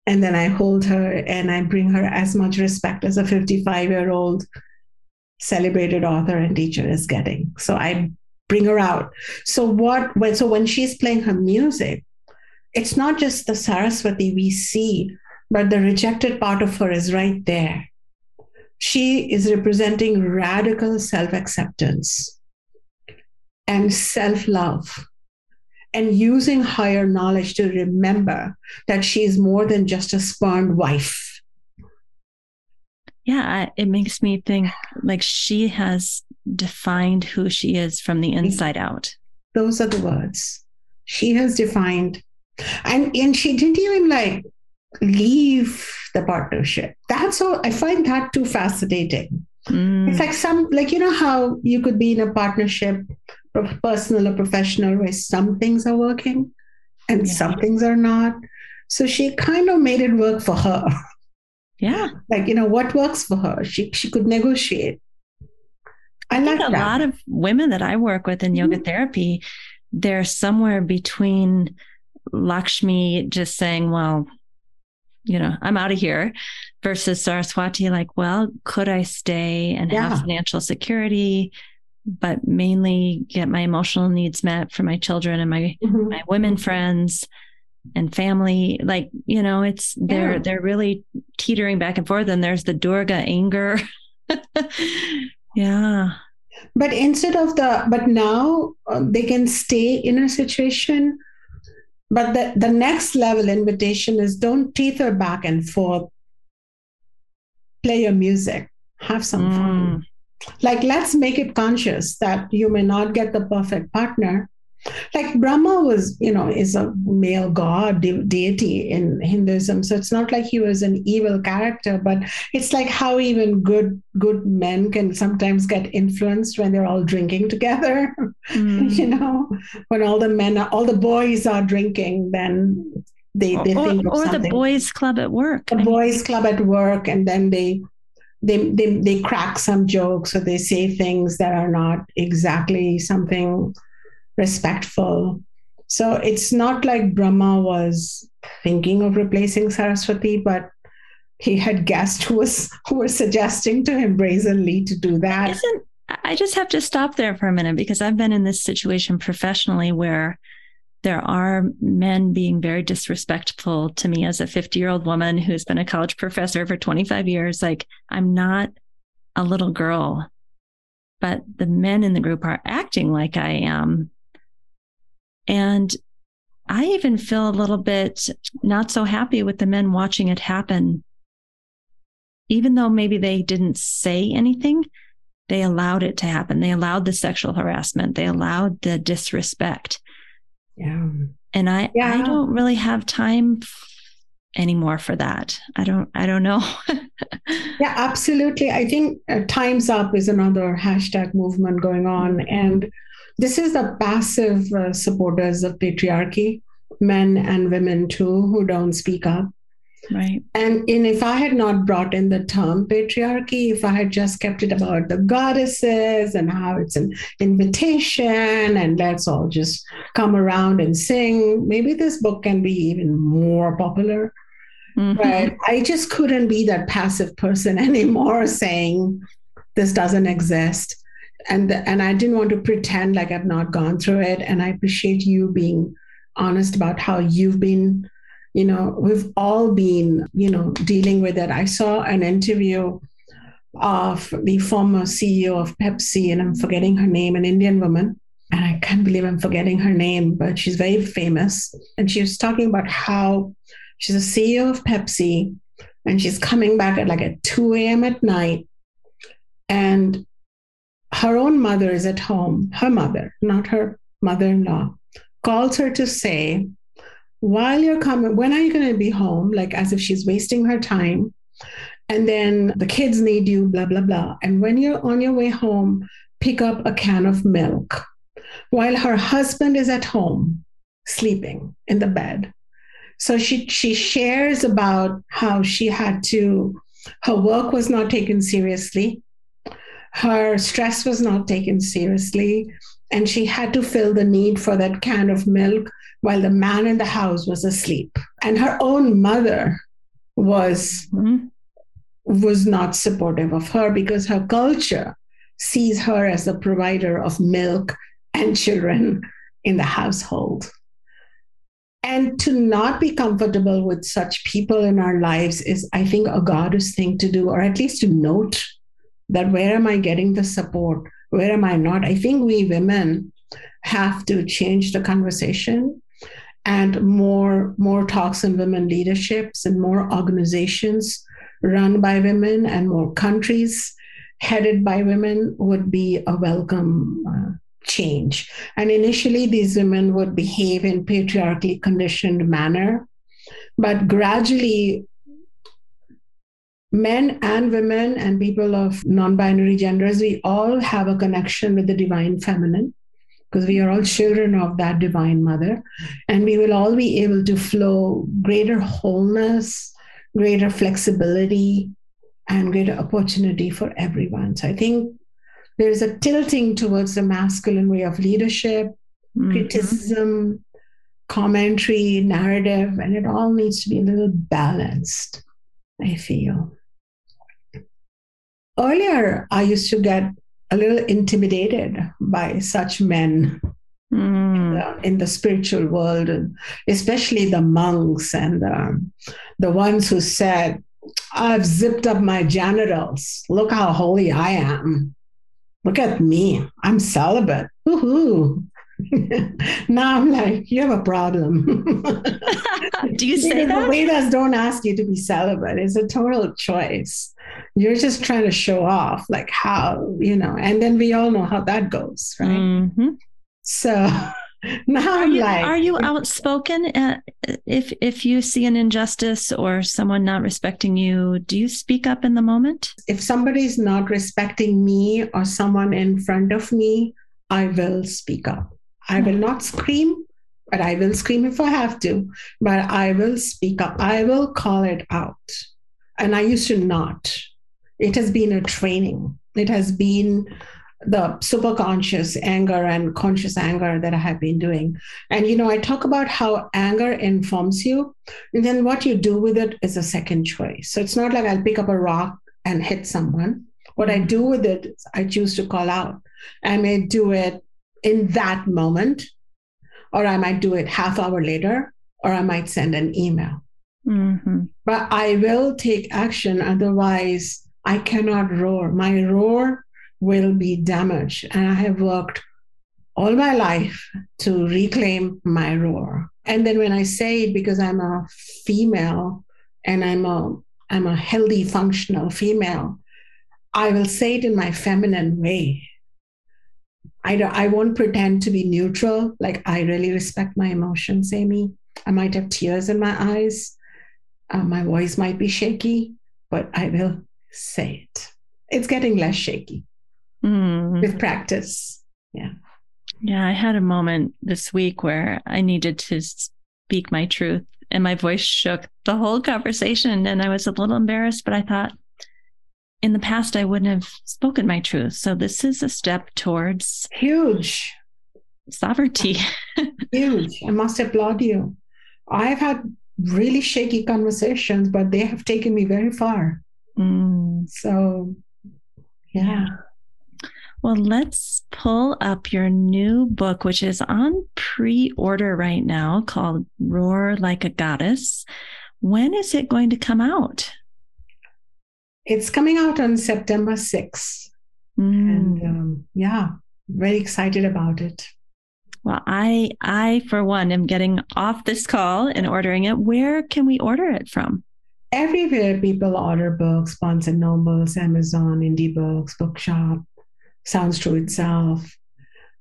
And then I hold her and I bring her as much respect as a 55-year-old celebrated author and teacher is getting. So I bring her out. So when she's playing her music, it's not just the Saraswati we see, but the rejected part of her is right there. She is representing radical self-acceptance and self-love, and using higher knowledge to remember that she is more than just a spurned wife. Yeah, it makes me think like she has defined who she is from the inside out. Those are the words. She has defined. And she didn't even like leave the partnership. That's all. I find that too fascinating. Mm. It's like you know how you could be in a partnership, personal or professional, where some things are working and some things are not. So she kind of made it work for her. Yeah. Like, you know, what works for her? She could negotiate. I think a lot of women that I work with in yoga therapy, they're somewhere between Lakshmi just saying, well, you know, I'm out of here, versus Saraswati, like, well, could I stay and have financial security, but mainly get my emotional needs met for my children and my women friends and family? Like, you know, it's they're really teetering back and forth, and there's the Durga anger. Yeah. But now they can stay in a situation. But the next level invitation is, don't tether back and forth. Play your music. Have some fun. Like, let's make it conscious that you may not get the perfect partner, Like Brahma was, is a male god deity in Hinduism. So it's not like he was an evil character, but it's like how even good men can sometimes get influenced when they're all drinking together. Mm. When all the boys are drinking, then they think of something. Or the boys club at work. The boys club at work, and then they crack some jokes, or they say things that are not exactly something respectful. So it's not like Brahma was thinking of replacing Saraswati, but he had guests who was suggesting to him brazenly to do that. I just have to stop there for a minute, because I've been in this situation professionally where there are men being very disrespectful to me as a 50-year-old woman who's been a college professor for 25 years. Like, I'm not a little girl, but the men in the group are acting like I am. And I even feel a little bit not so happy with the men watching it happen. Even though maybe they didn't say anything, they allowed it to happen. They allowed the sexual harassment. They allowed the disrespect. Yeah. And I don't really have time anymore for that. I don't know. Yeah, absolutely. I think Time's Up is another hashtag movement going on. And this is the passive supporters of patriarchy, men and women too, who don't speak up. Right. And if I had not brought in the term patriarchy, if I had just kept it about the goddesses and how it's an invitation and let's all just come around and sing, maybe this book can be even more popular. Mm-hmm. But I just couldn't be that passive person anymore saying this doesn't exist. And I didn't want to pretend like I've not gone through it. And I appreciate you being honest about how you've been. We've all been, dealing with it. I saw an interview of the former CEO of Pepsi, and I'm forgetting her name, an Indian woman. And I can't believe I'm forgetting her name, but she's very famous. And she was talking about how she's a CEO of Pepsi, and she's coming back at 2 a.m. at night. And her own mother is at home. Her mother, not her mother-in-law, calls her to say, while you're coming, when are you going to be home? Like, as if she's wasting her time. And then the kids need you, blah, blah, blah. And when you're on your way home, pick up a can of milk, while her husband is at home sleeping in the bed. So she shares about how she her work was not taken seriously. Her stress was not taken seriously. And she had to fill the need for that can of milk while the man in the house was asleep. And her own mother was not supportive of her, because her culture sees her as the provider of milk and children in the household. And to not be comfortable with such people in our lives is, I think, a goddess thing to do, or at least to note that, where am I getting the support? Where am I not? I think we women have to change the conversation, and more talks on women leaderships, and more organizations run by women, and more countries headed by women would be a welcome change. And initially, these women would behave in patriarchally conditioned manner, but gradually, men and women and people of non-binary genders, we all have a connection with the divine feminine, because we are all children of that divine mother. And we will all be able to flow greater wholeness, greater flexibility, and greater opportunity for everyone. So I think there is a tilting towards the masculine way of leadership, criticism, commentary, narrative, and it all needs to be a little balanced, I feel. Earlier, I used to get a little intimidated by such men in the spiritual world, especially the monks and the ones who said, I've zipped up my genitals. Look how holy I am. Look at me. I'm celibate. Woohoo. Now I'm like, you have a problem. Do you say that? The Vedas don't ask you to be celibate. It's a total choice. You're just trying to show off, like how, and then we all know how that goes, right? Mm-hmm. So Now are you outspoken? If you see an injustice or someone not respecting you, do you speak up in the moment? If somebody's not respecting me or someone in front of me, I will speak up. I will not scream, but I will scream if I have to, but I will speak up. I will call it out. And I used to not. It has been a training. It has been the superconscious anger and conscious anger that I have been doing. And, you know, I talk about how anger informs you, and then what you do with it is a second choice. So it's not like I'll pick up a rock and hit someone. What I do with it is I choose to call out. I may do it in that moment, or I might do it half hour later, or I might send an email. Mm-hmm. But I will take action. Otherwise, I cannot roar. My roar will be damaged. And I have worked all my life to reclaim my roar. And then when I say it, because I'm a female and I'm a healthy, functional female, I will say it in my feminine way. I won't pretend to be neutral. Like, I really respect my emotions, Amy. I might have tears in my eyes. My voice might be shaky, but I will say it. It's getting less shaky with practice. Yeah. Yeah. I had a moment this week where I needed to speak my truth and my voice shook the whole conversation. And I was a little embarrassed, but I thought, in the past, I wouldn't have spoken my truth. So this is a step towards huge sovereignty. Huge. I must applaud you. I've had really shaky conversations, but they have taken me very far. So, yeah. Well, let's pull up your new book, which is on pre-order right now, called Roar Like a Goddess. When is it going to come out? It's coming out on September 6th. And very excited about it. Well, I, for one, am getting off this call and ordering it. Where can we order it from? Everywhere people order books: Barnes & Nobles, Amazon, Indie Books, Bookshop, Sounds True itself.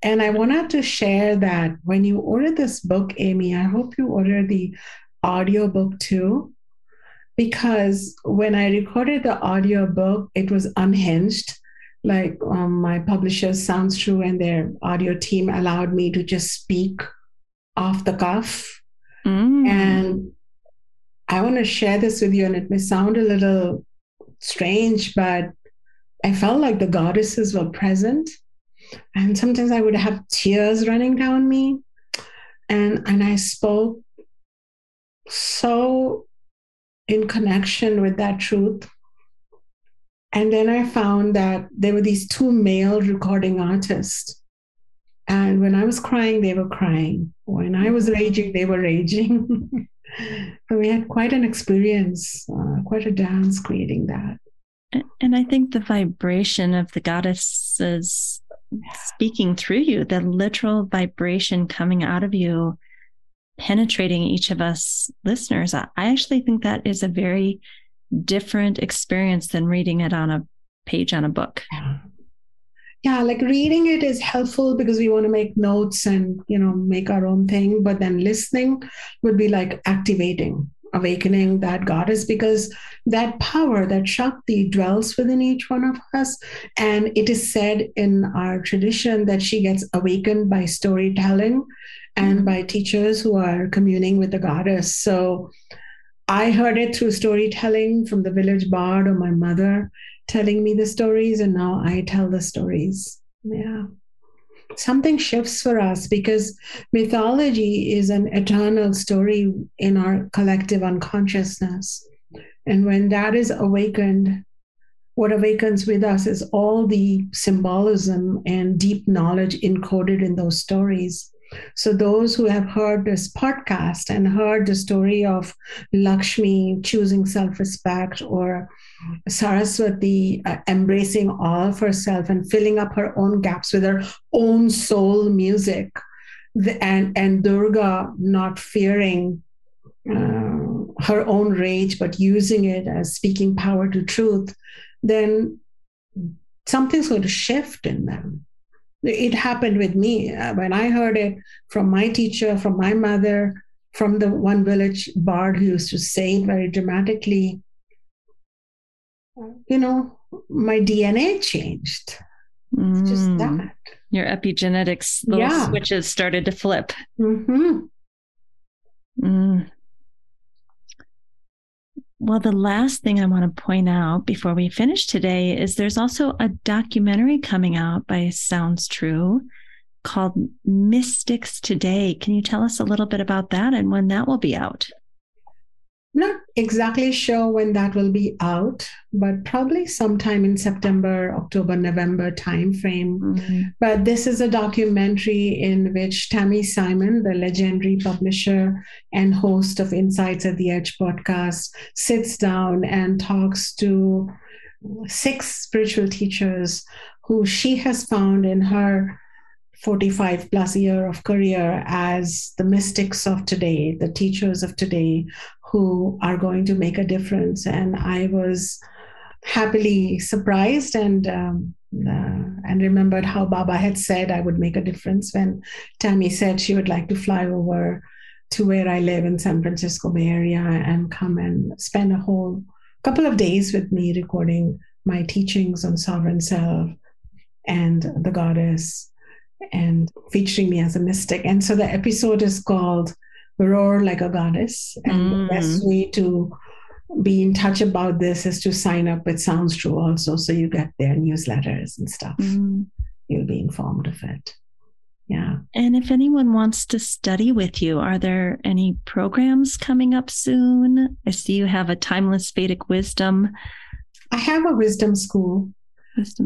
And I wanted to share that when you order this book, Amy, I hope you order the audio book too. Because when I recorded the audiobook, it was unhinged. Like my publisher, Sounds True, and their audio team allowed me to just speak off the cuff. And I want to share this with you, and it may sound a little strange, but I felt like the goddesses were present. And sometimes I would have tears running down me. And I spoke so in connection with that truth. And then I found that there were these two male recording artists. And when I was crying, they were crying. When I was raging, they were raging. And we had quite an experience, quite a dance creating that. And I think the vibration of the goddesses speaking through you, the literal vibration coming out of you, penetrating each of us listeners, I actually think that is a very different experience than reading it on a page on a book. Yeah, like reading it is helpful because we want to make notes and, you know, make our own thing. But then listening would be like activating, awakening that goddess, because that power, that Shakti, dwells within each one of us. And it is said in our tradition that she gets awakened by storytelling and by teachers who are communing with the goddess. So I heard it through storytelling from the village bard or my mother telling me the stories, and now I tell the stories. Yeah. Something shifts for us because mythology is an eternal story in our collective unconsciousness. And when that is awakened, what awakens with us is all the symbolism and deep knowledge encoded in those stories. So those who have heard this podcast and heard the story of Lakshmi choosing self-respect, or Saraswati embracing all of herself and filling up her own gaps with her own soul music, and Durga not fearing her own rage, but using it as speaking power to truth, then something's going to shift in them. It happened with me. When I heard it from my teacher, from my mother, from the one village bard who used to say it very dramatically, you know, my DNA changed. It's just that. Your epigenetics, little switches started to flip. Well, the last thing I want to point out before we finish today is there's also a documentary coming out by Sounds True called Mystics Today. Can you tell us a little bit about that and when that will be out? Not exactly sure when that will be out, but probably sometime in September, October, November timeframe. But this is a documentary in which Tammy Simon, the legendary publisher and host of Insights at the Edge podcast, sits down and talks to 6 spiritual teachers who she has found in her 45 plus year of career as the mystics of today, the teachers of today, who are going to make a difference. And I was happily surprised and remembered how Baba had said I would make a difference when Tammy said she would like to fly over to where I live in San Francisco Bay Area and come and spend a whole couple of days with me recording my teachings on Sovereign Self and the Goddess and featuring me as a mystic. And so the episode is called Roar Like a Goddess. And the best way to be in touch about this is to sign up with Sounds True also. So you get their newsletters and stuff. You'll be informed of it. Yeah. And if anyone wants to study with you, are there any programs coming up soon? I see you have a Timeless Vedic Wisdom. I have a wisdom school.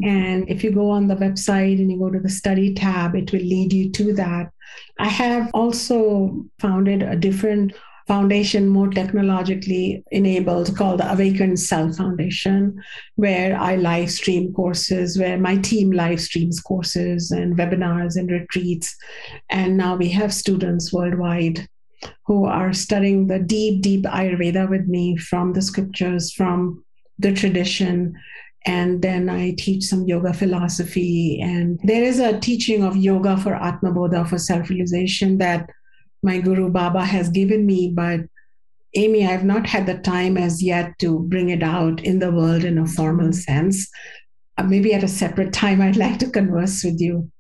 And if you go on the website and you go to the study tab, it will lead you to that. I have also founded a different foundation, more technologically enabled, called the Awakened Self Foundation, where I live stream courses, where my team live streams courses and webinars and retreats. And now we have students worldwide who are studying the deep, deep Ayurveda with me from the scriptures, from the tradition. And then I teach some yoga philosophy. And there is a teaching of yoga for Atma Bodha, for self-realization, that my Guru Baba has given me. But Amy, I've not had the time as yet to bring it out in the world in a formal sense. Maybe at a separate time, I'd like to converse with you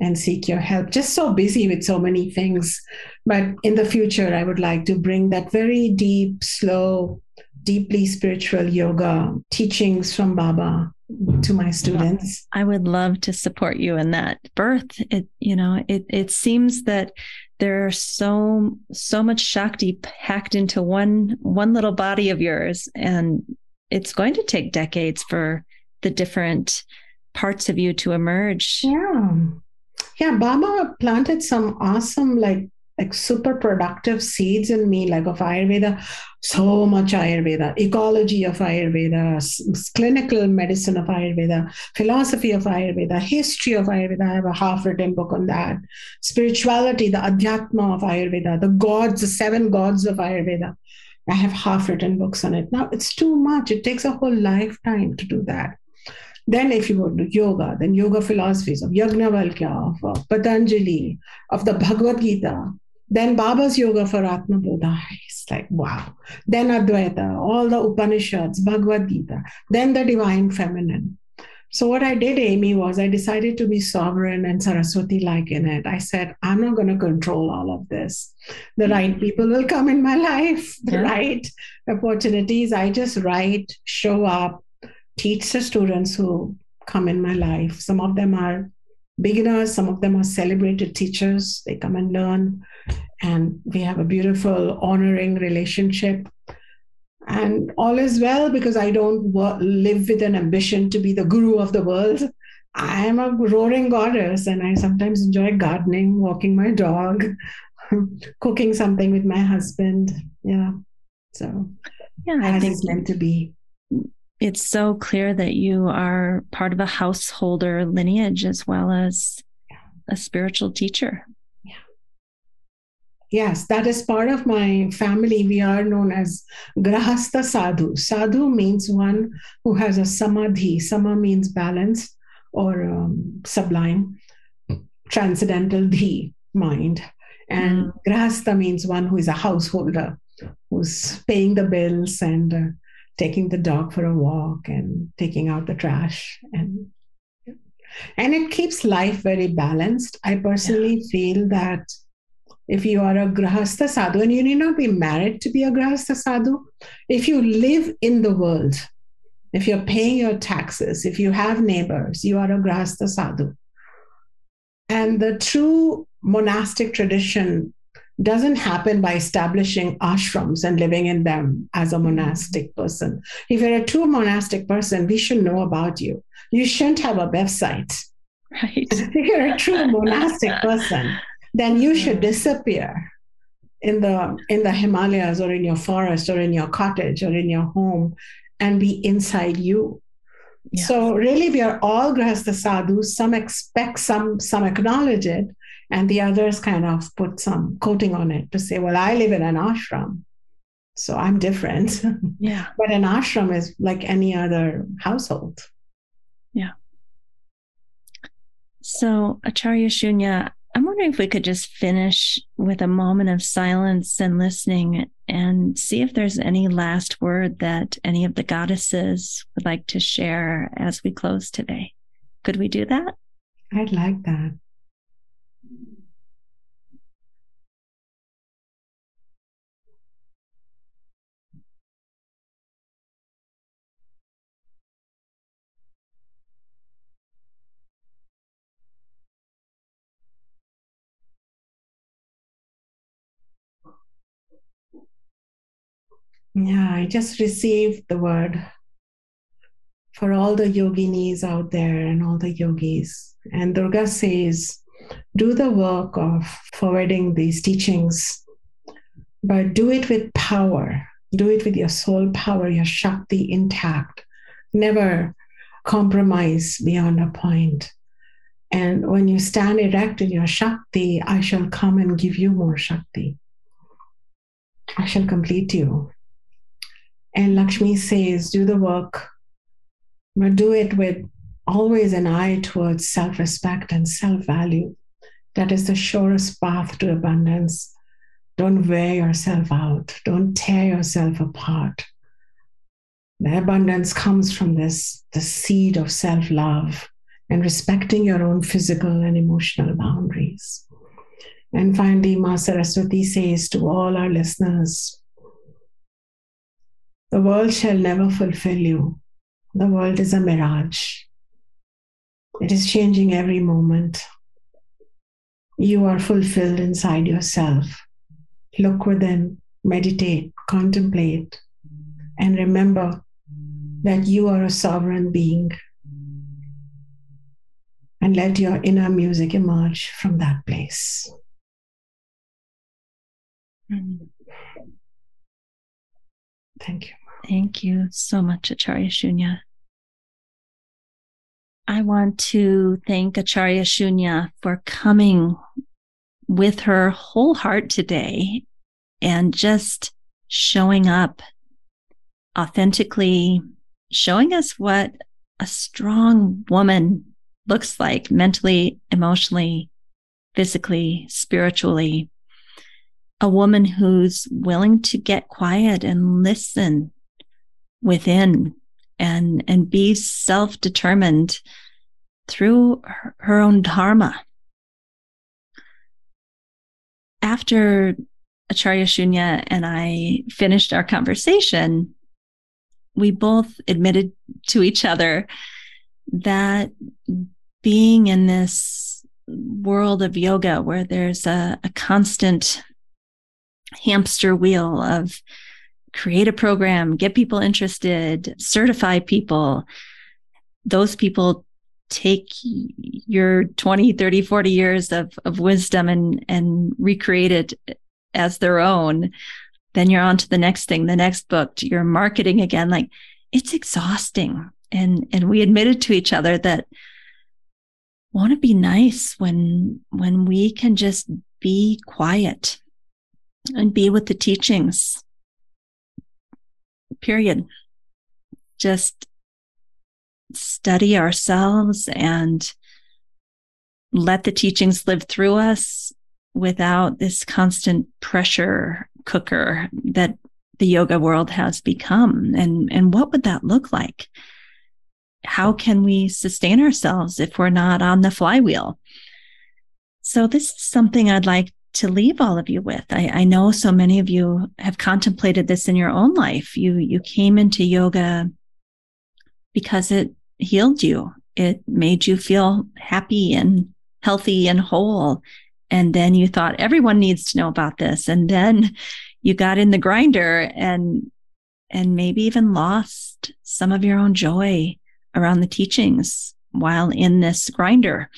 and seek your help. Just so busy with so many things. But in the future, I would like to bring that very deep, slow, deeply spiritual yoga teachings from Baba to my students. I would love to support you in that birth. It seems that there are so much Shakti packed into one little body of yours, and it's going to take decades for the different parts of you to emerge. Yeah. Baba planted some awesome, like super productive seeds in me, like of Ayurveda, so much Ayurveda, ecology of Ayurveda, clinical medicine of Ayurveda, philosophy of Ayurveda, history of Ayurveda. I have a half-written book on that. Spirituality, the Adhyatma of Ayurveda, the gods, the 7 gods of Ayurveda. I have half-written books on it. Now, it's too much. It takes a whole lifetime to do that. Then if you go to yoga, then yoga philosophies of Yajnavalkya, of Patanjali, of the Bhagavad Gita, then Baba's yoga for Atma Bodha. It's like, wow. Then Advaita, all the Upanishads, Bhagavad Gita, then the Divine Feminine. So what I did, Amy, was I decided to be sovereign and Saraswati-like in it. I said, I'm not going to control all of this. The right people will come in my life, the right opportunities. I just write, show up, teach the students who come in my life. Some of them are beginners, some of them are celebrated teachers. They come and learn, and we have a beautiful, honoring relationship. And all is well because I don't live with an ambition to be the guru of the world. I am a roaring goddess, and I sometimes enjoy gardening, walking my dog, cooking something with my husband. Yeah. So, I think it's meant to be. It's so clear that you are part of a householder lineage as well as a spiritual teacher. Yeah. Yes, that is part of my family. We are known as Grahastha Sadhu. Sadhu means one who has a samadhi. Sama means balanced or sublime. transcendental Dhi mind. And Grahastha means one who is a householder, who's paying the bills and taking the dog for a walk and taking out the trash. And it keeps life very balanced. I personally feel that if you are a Grahastha sadhu, and you need not be married to be a Grahastha sadhu, if you live in the world, if you're paying your taxes, if you have neighbors, you are a Grahastha sadhu. And the true monastic tradition doesn't happen by establishing ashrams and living in them as a monastic person. If you're a true monastic person, we should know about you. You shouldn't have a website. Right. If you're a true monastic person, then you should disappear in the Himalayas or in your forest or in your cottage or in your home and be inside you. Yeah. So really we are all Grahastha sadhus. Some expect, some acknowledge it, and the others kind of put some coating on it to say, well, I live in an ashram, so I'm different. Yeah. But an ashram is like any other household. Yeah. So Acharya Shunya, I'm wondering if we could just finish with a moment of silence and listening and see if there's any last word that any of the goddesses would like to share as we close today. Could we do that? I'd like that. Yeah, I just received the word for all the yoginis out there and all the yogis. And Durga says, do the work of forwarding these teachings, but do it with power. Do it with your soul power, your Shakti intact. Never compromise beyond a point. And when you stand erect in your Shakti, I shall come and give you more Shakti. I shall complete you. And Lakshmi says, do the work, but do it with always an eye towards self-respect and self-value. That is the surest path to abundance. Don't wear yourself out. Don't tear yourself apart. The abundance comes from this, the seed of self-love and respecting your own physical and emotional boundaries. And finally, Ma Saraswati says to all our listeners, the world shall never fulfill you. The world is a mirage. It is changing every moment. You are fulfilled inside yourself. Look within, meditate, contemplate, and remember that you are a sovereign being. And let your inner music emerge from that place. Mm-hmm. Thank you. Thank you so much, Acharya Shunya. I want to thank Acharya Shunya for coming with her whole heart today and just showing up authentically, showing us what a strong woman looks like mentally, emotionally, physically, spiritually. A woman who's willing to get quiet and listen within and be self-determined through her own dharma. After Acharya Shunya and I finished our conversation, we both admitted to each other that being in this world of yoga where there's a constant hamster wheel of create a program, get people interested, certify people. Those people take your 20, 30, 40 years of wisdom and recreate it as their own. Then you're on to the next thing, the next book, you're marketing again. Like, it's exhausting. And we admitted to each other that won't it be nice when we can just be quiet and be with the teachings, period. Just study ourselves and let the teachings live through us without this constant pressure cooker that the yoga world has become? And what would that look like? How can we sustain ourselves if we're not on the flywheel? So this is something I'd like to leave all of you with. I know so many of you have contemplated this in your own life. You came into yoga because it healed you. It made you feel happy and healthy and whole. And then you thought, everyone needs to know about this. And then you got in the grinder and maybe even lost some of your own joy around the teachings while in this grinder.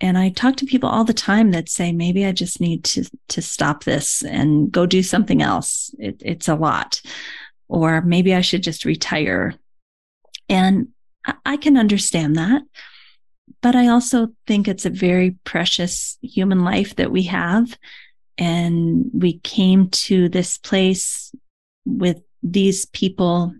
And I talk to people all the time that say, maybe I just need to stop this and go do something else. It's a lot. Or maybe I should just retire. And I can understand that. But I also think it's a very precious human life that we have. And we came to this place with these people.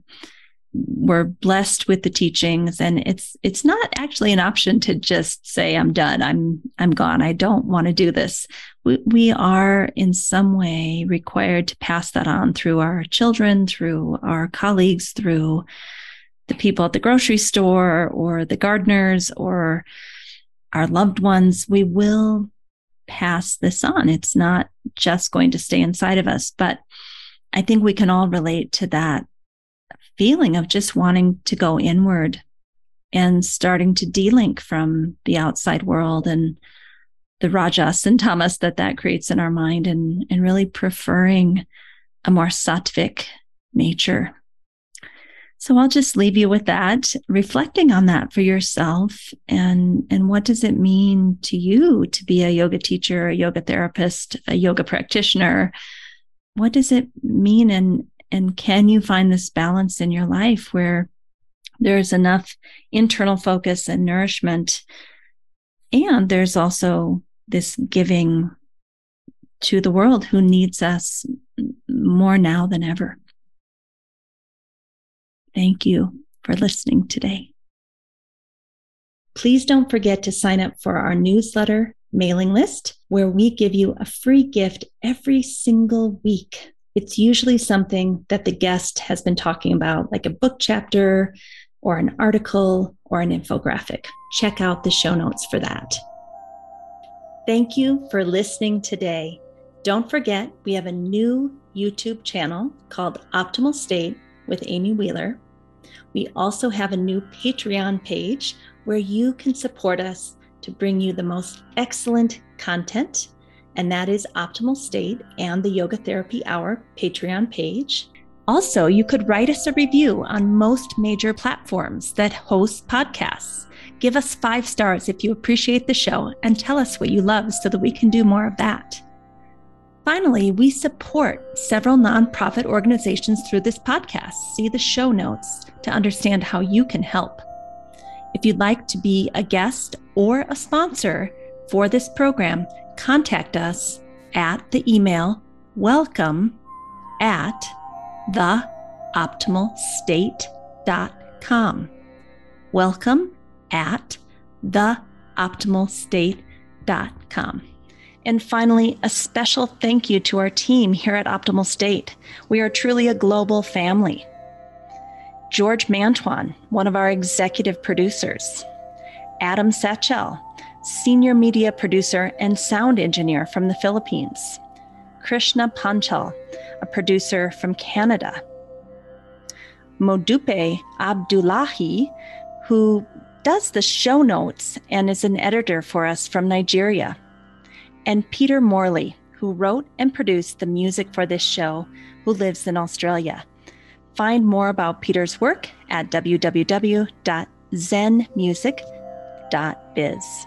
We're blessed with the teachings, and it's not actually an option to just say, I'm done, I'm gone, I don't want to do this. We are in some way required to pass that on through our children, through our colleagues, through the people at the grocery store or the gardeners or our loved ones. We will pass this on. It's not just going to stay inside of us, but I think we can all relate to that feeling of just wanting to go inward and starting to de-link from the outside world and the rajas and tamas that creates in our mind, and really preferring a more sattvic nature. So I'll just leave you with that, reflecting on that for yourself. And what does it mean to you to be a yoga teacher, a yoga therapist, a yoga practitioner? What does it mean? And can you find this balance in your life where there's enough internal focus and nourishment, and there's also this giving to the world who needs us more now than ever? Thank you for listening today. Please don't forget to sign up for our newsletter mailing list, where we give you a free gift every single week. It's usually something that the guest has been talking about, like a book chapter or an article or an infographic. Check out the show notes for that. Thank you for listening today. Don't forget, we have a new YouTube channel called Optimal State with Amy Wheeler. We also have a new Patreon page where you can support us to bring you the most excellent content. And that is Optimal State and the Yoga Therapy Hour Patreon page. Also, you could write us a review on most major platforms that host podcasts. Give us 5 stars if you appreciate the show, and tell us what you love so that we can do more of that. Finally, we support several nonprofit organizations through this podcast. See the show notes to understand how you can help. If you'd like to be a guest or a sponsor for this program, contact us at the email welcome@theoptimalstate.com. Welcome@theoptimalstate.com. And finally, a special thank you to our team here at Optimal State. We are truly a global family. George Mantuan, one of our executive producers. Adam Satchell, senior media producer and sound engineer from the Philippines. Krishna Panchal, a producer from Canada. Modupe Abdullahi, who does the show notes and is an editor for us from Nigeria. And Peter Morley, who wrote and produced the music for this show, who lives in Australia. Find more about Peter's work at www.zenmusic.biz.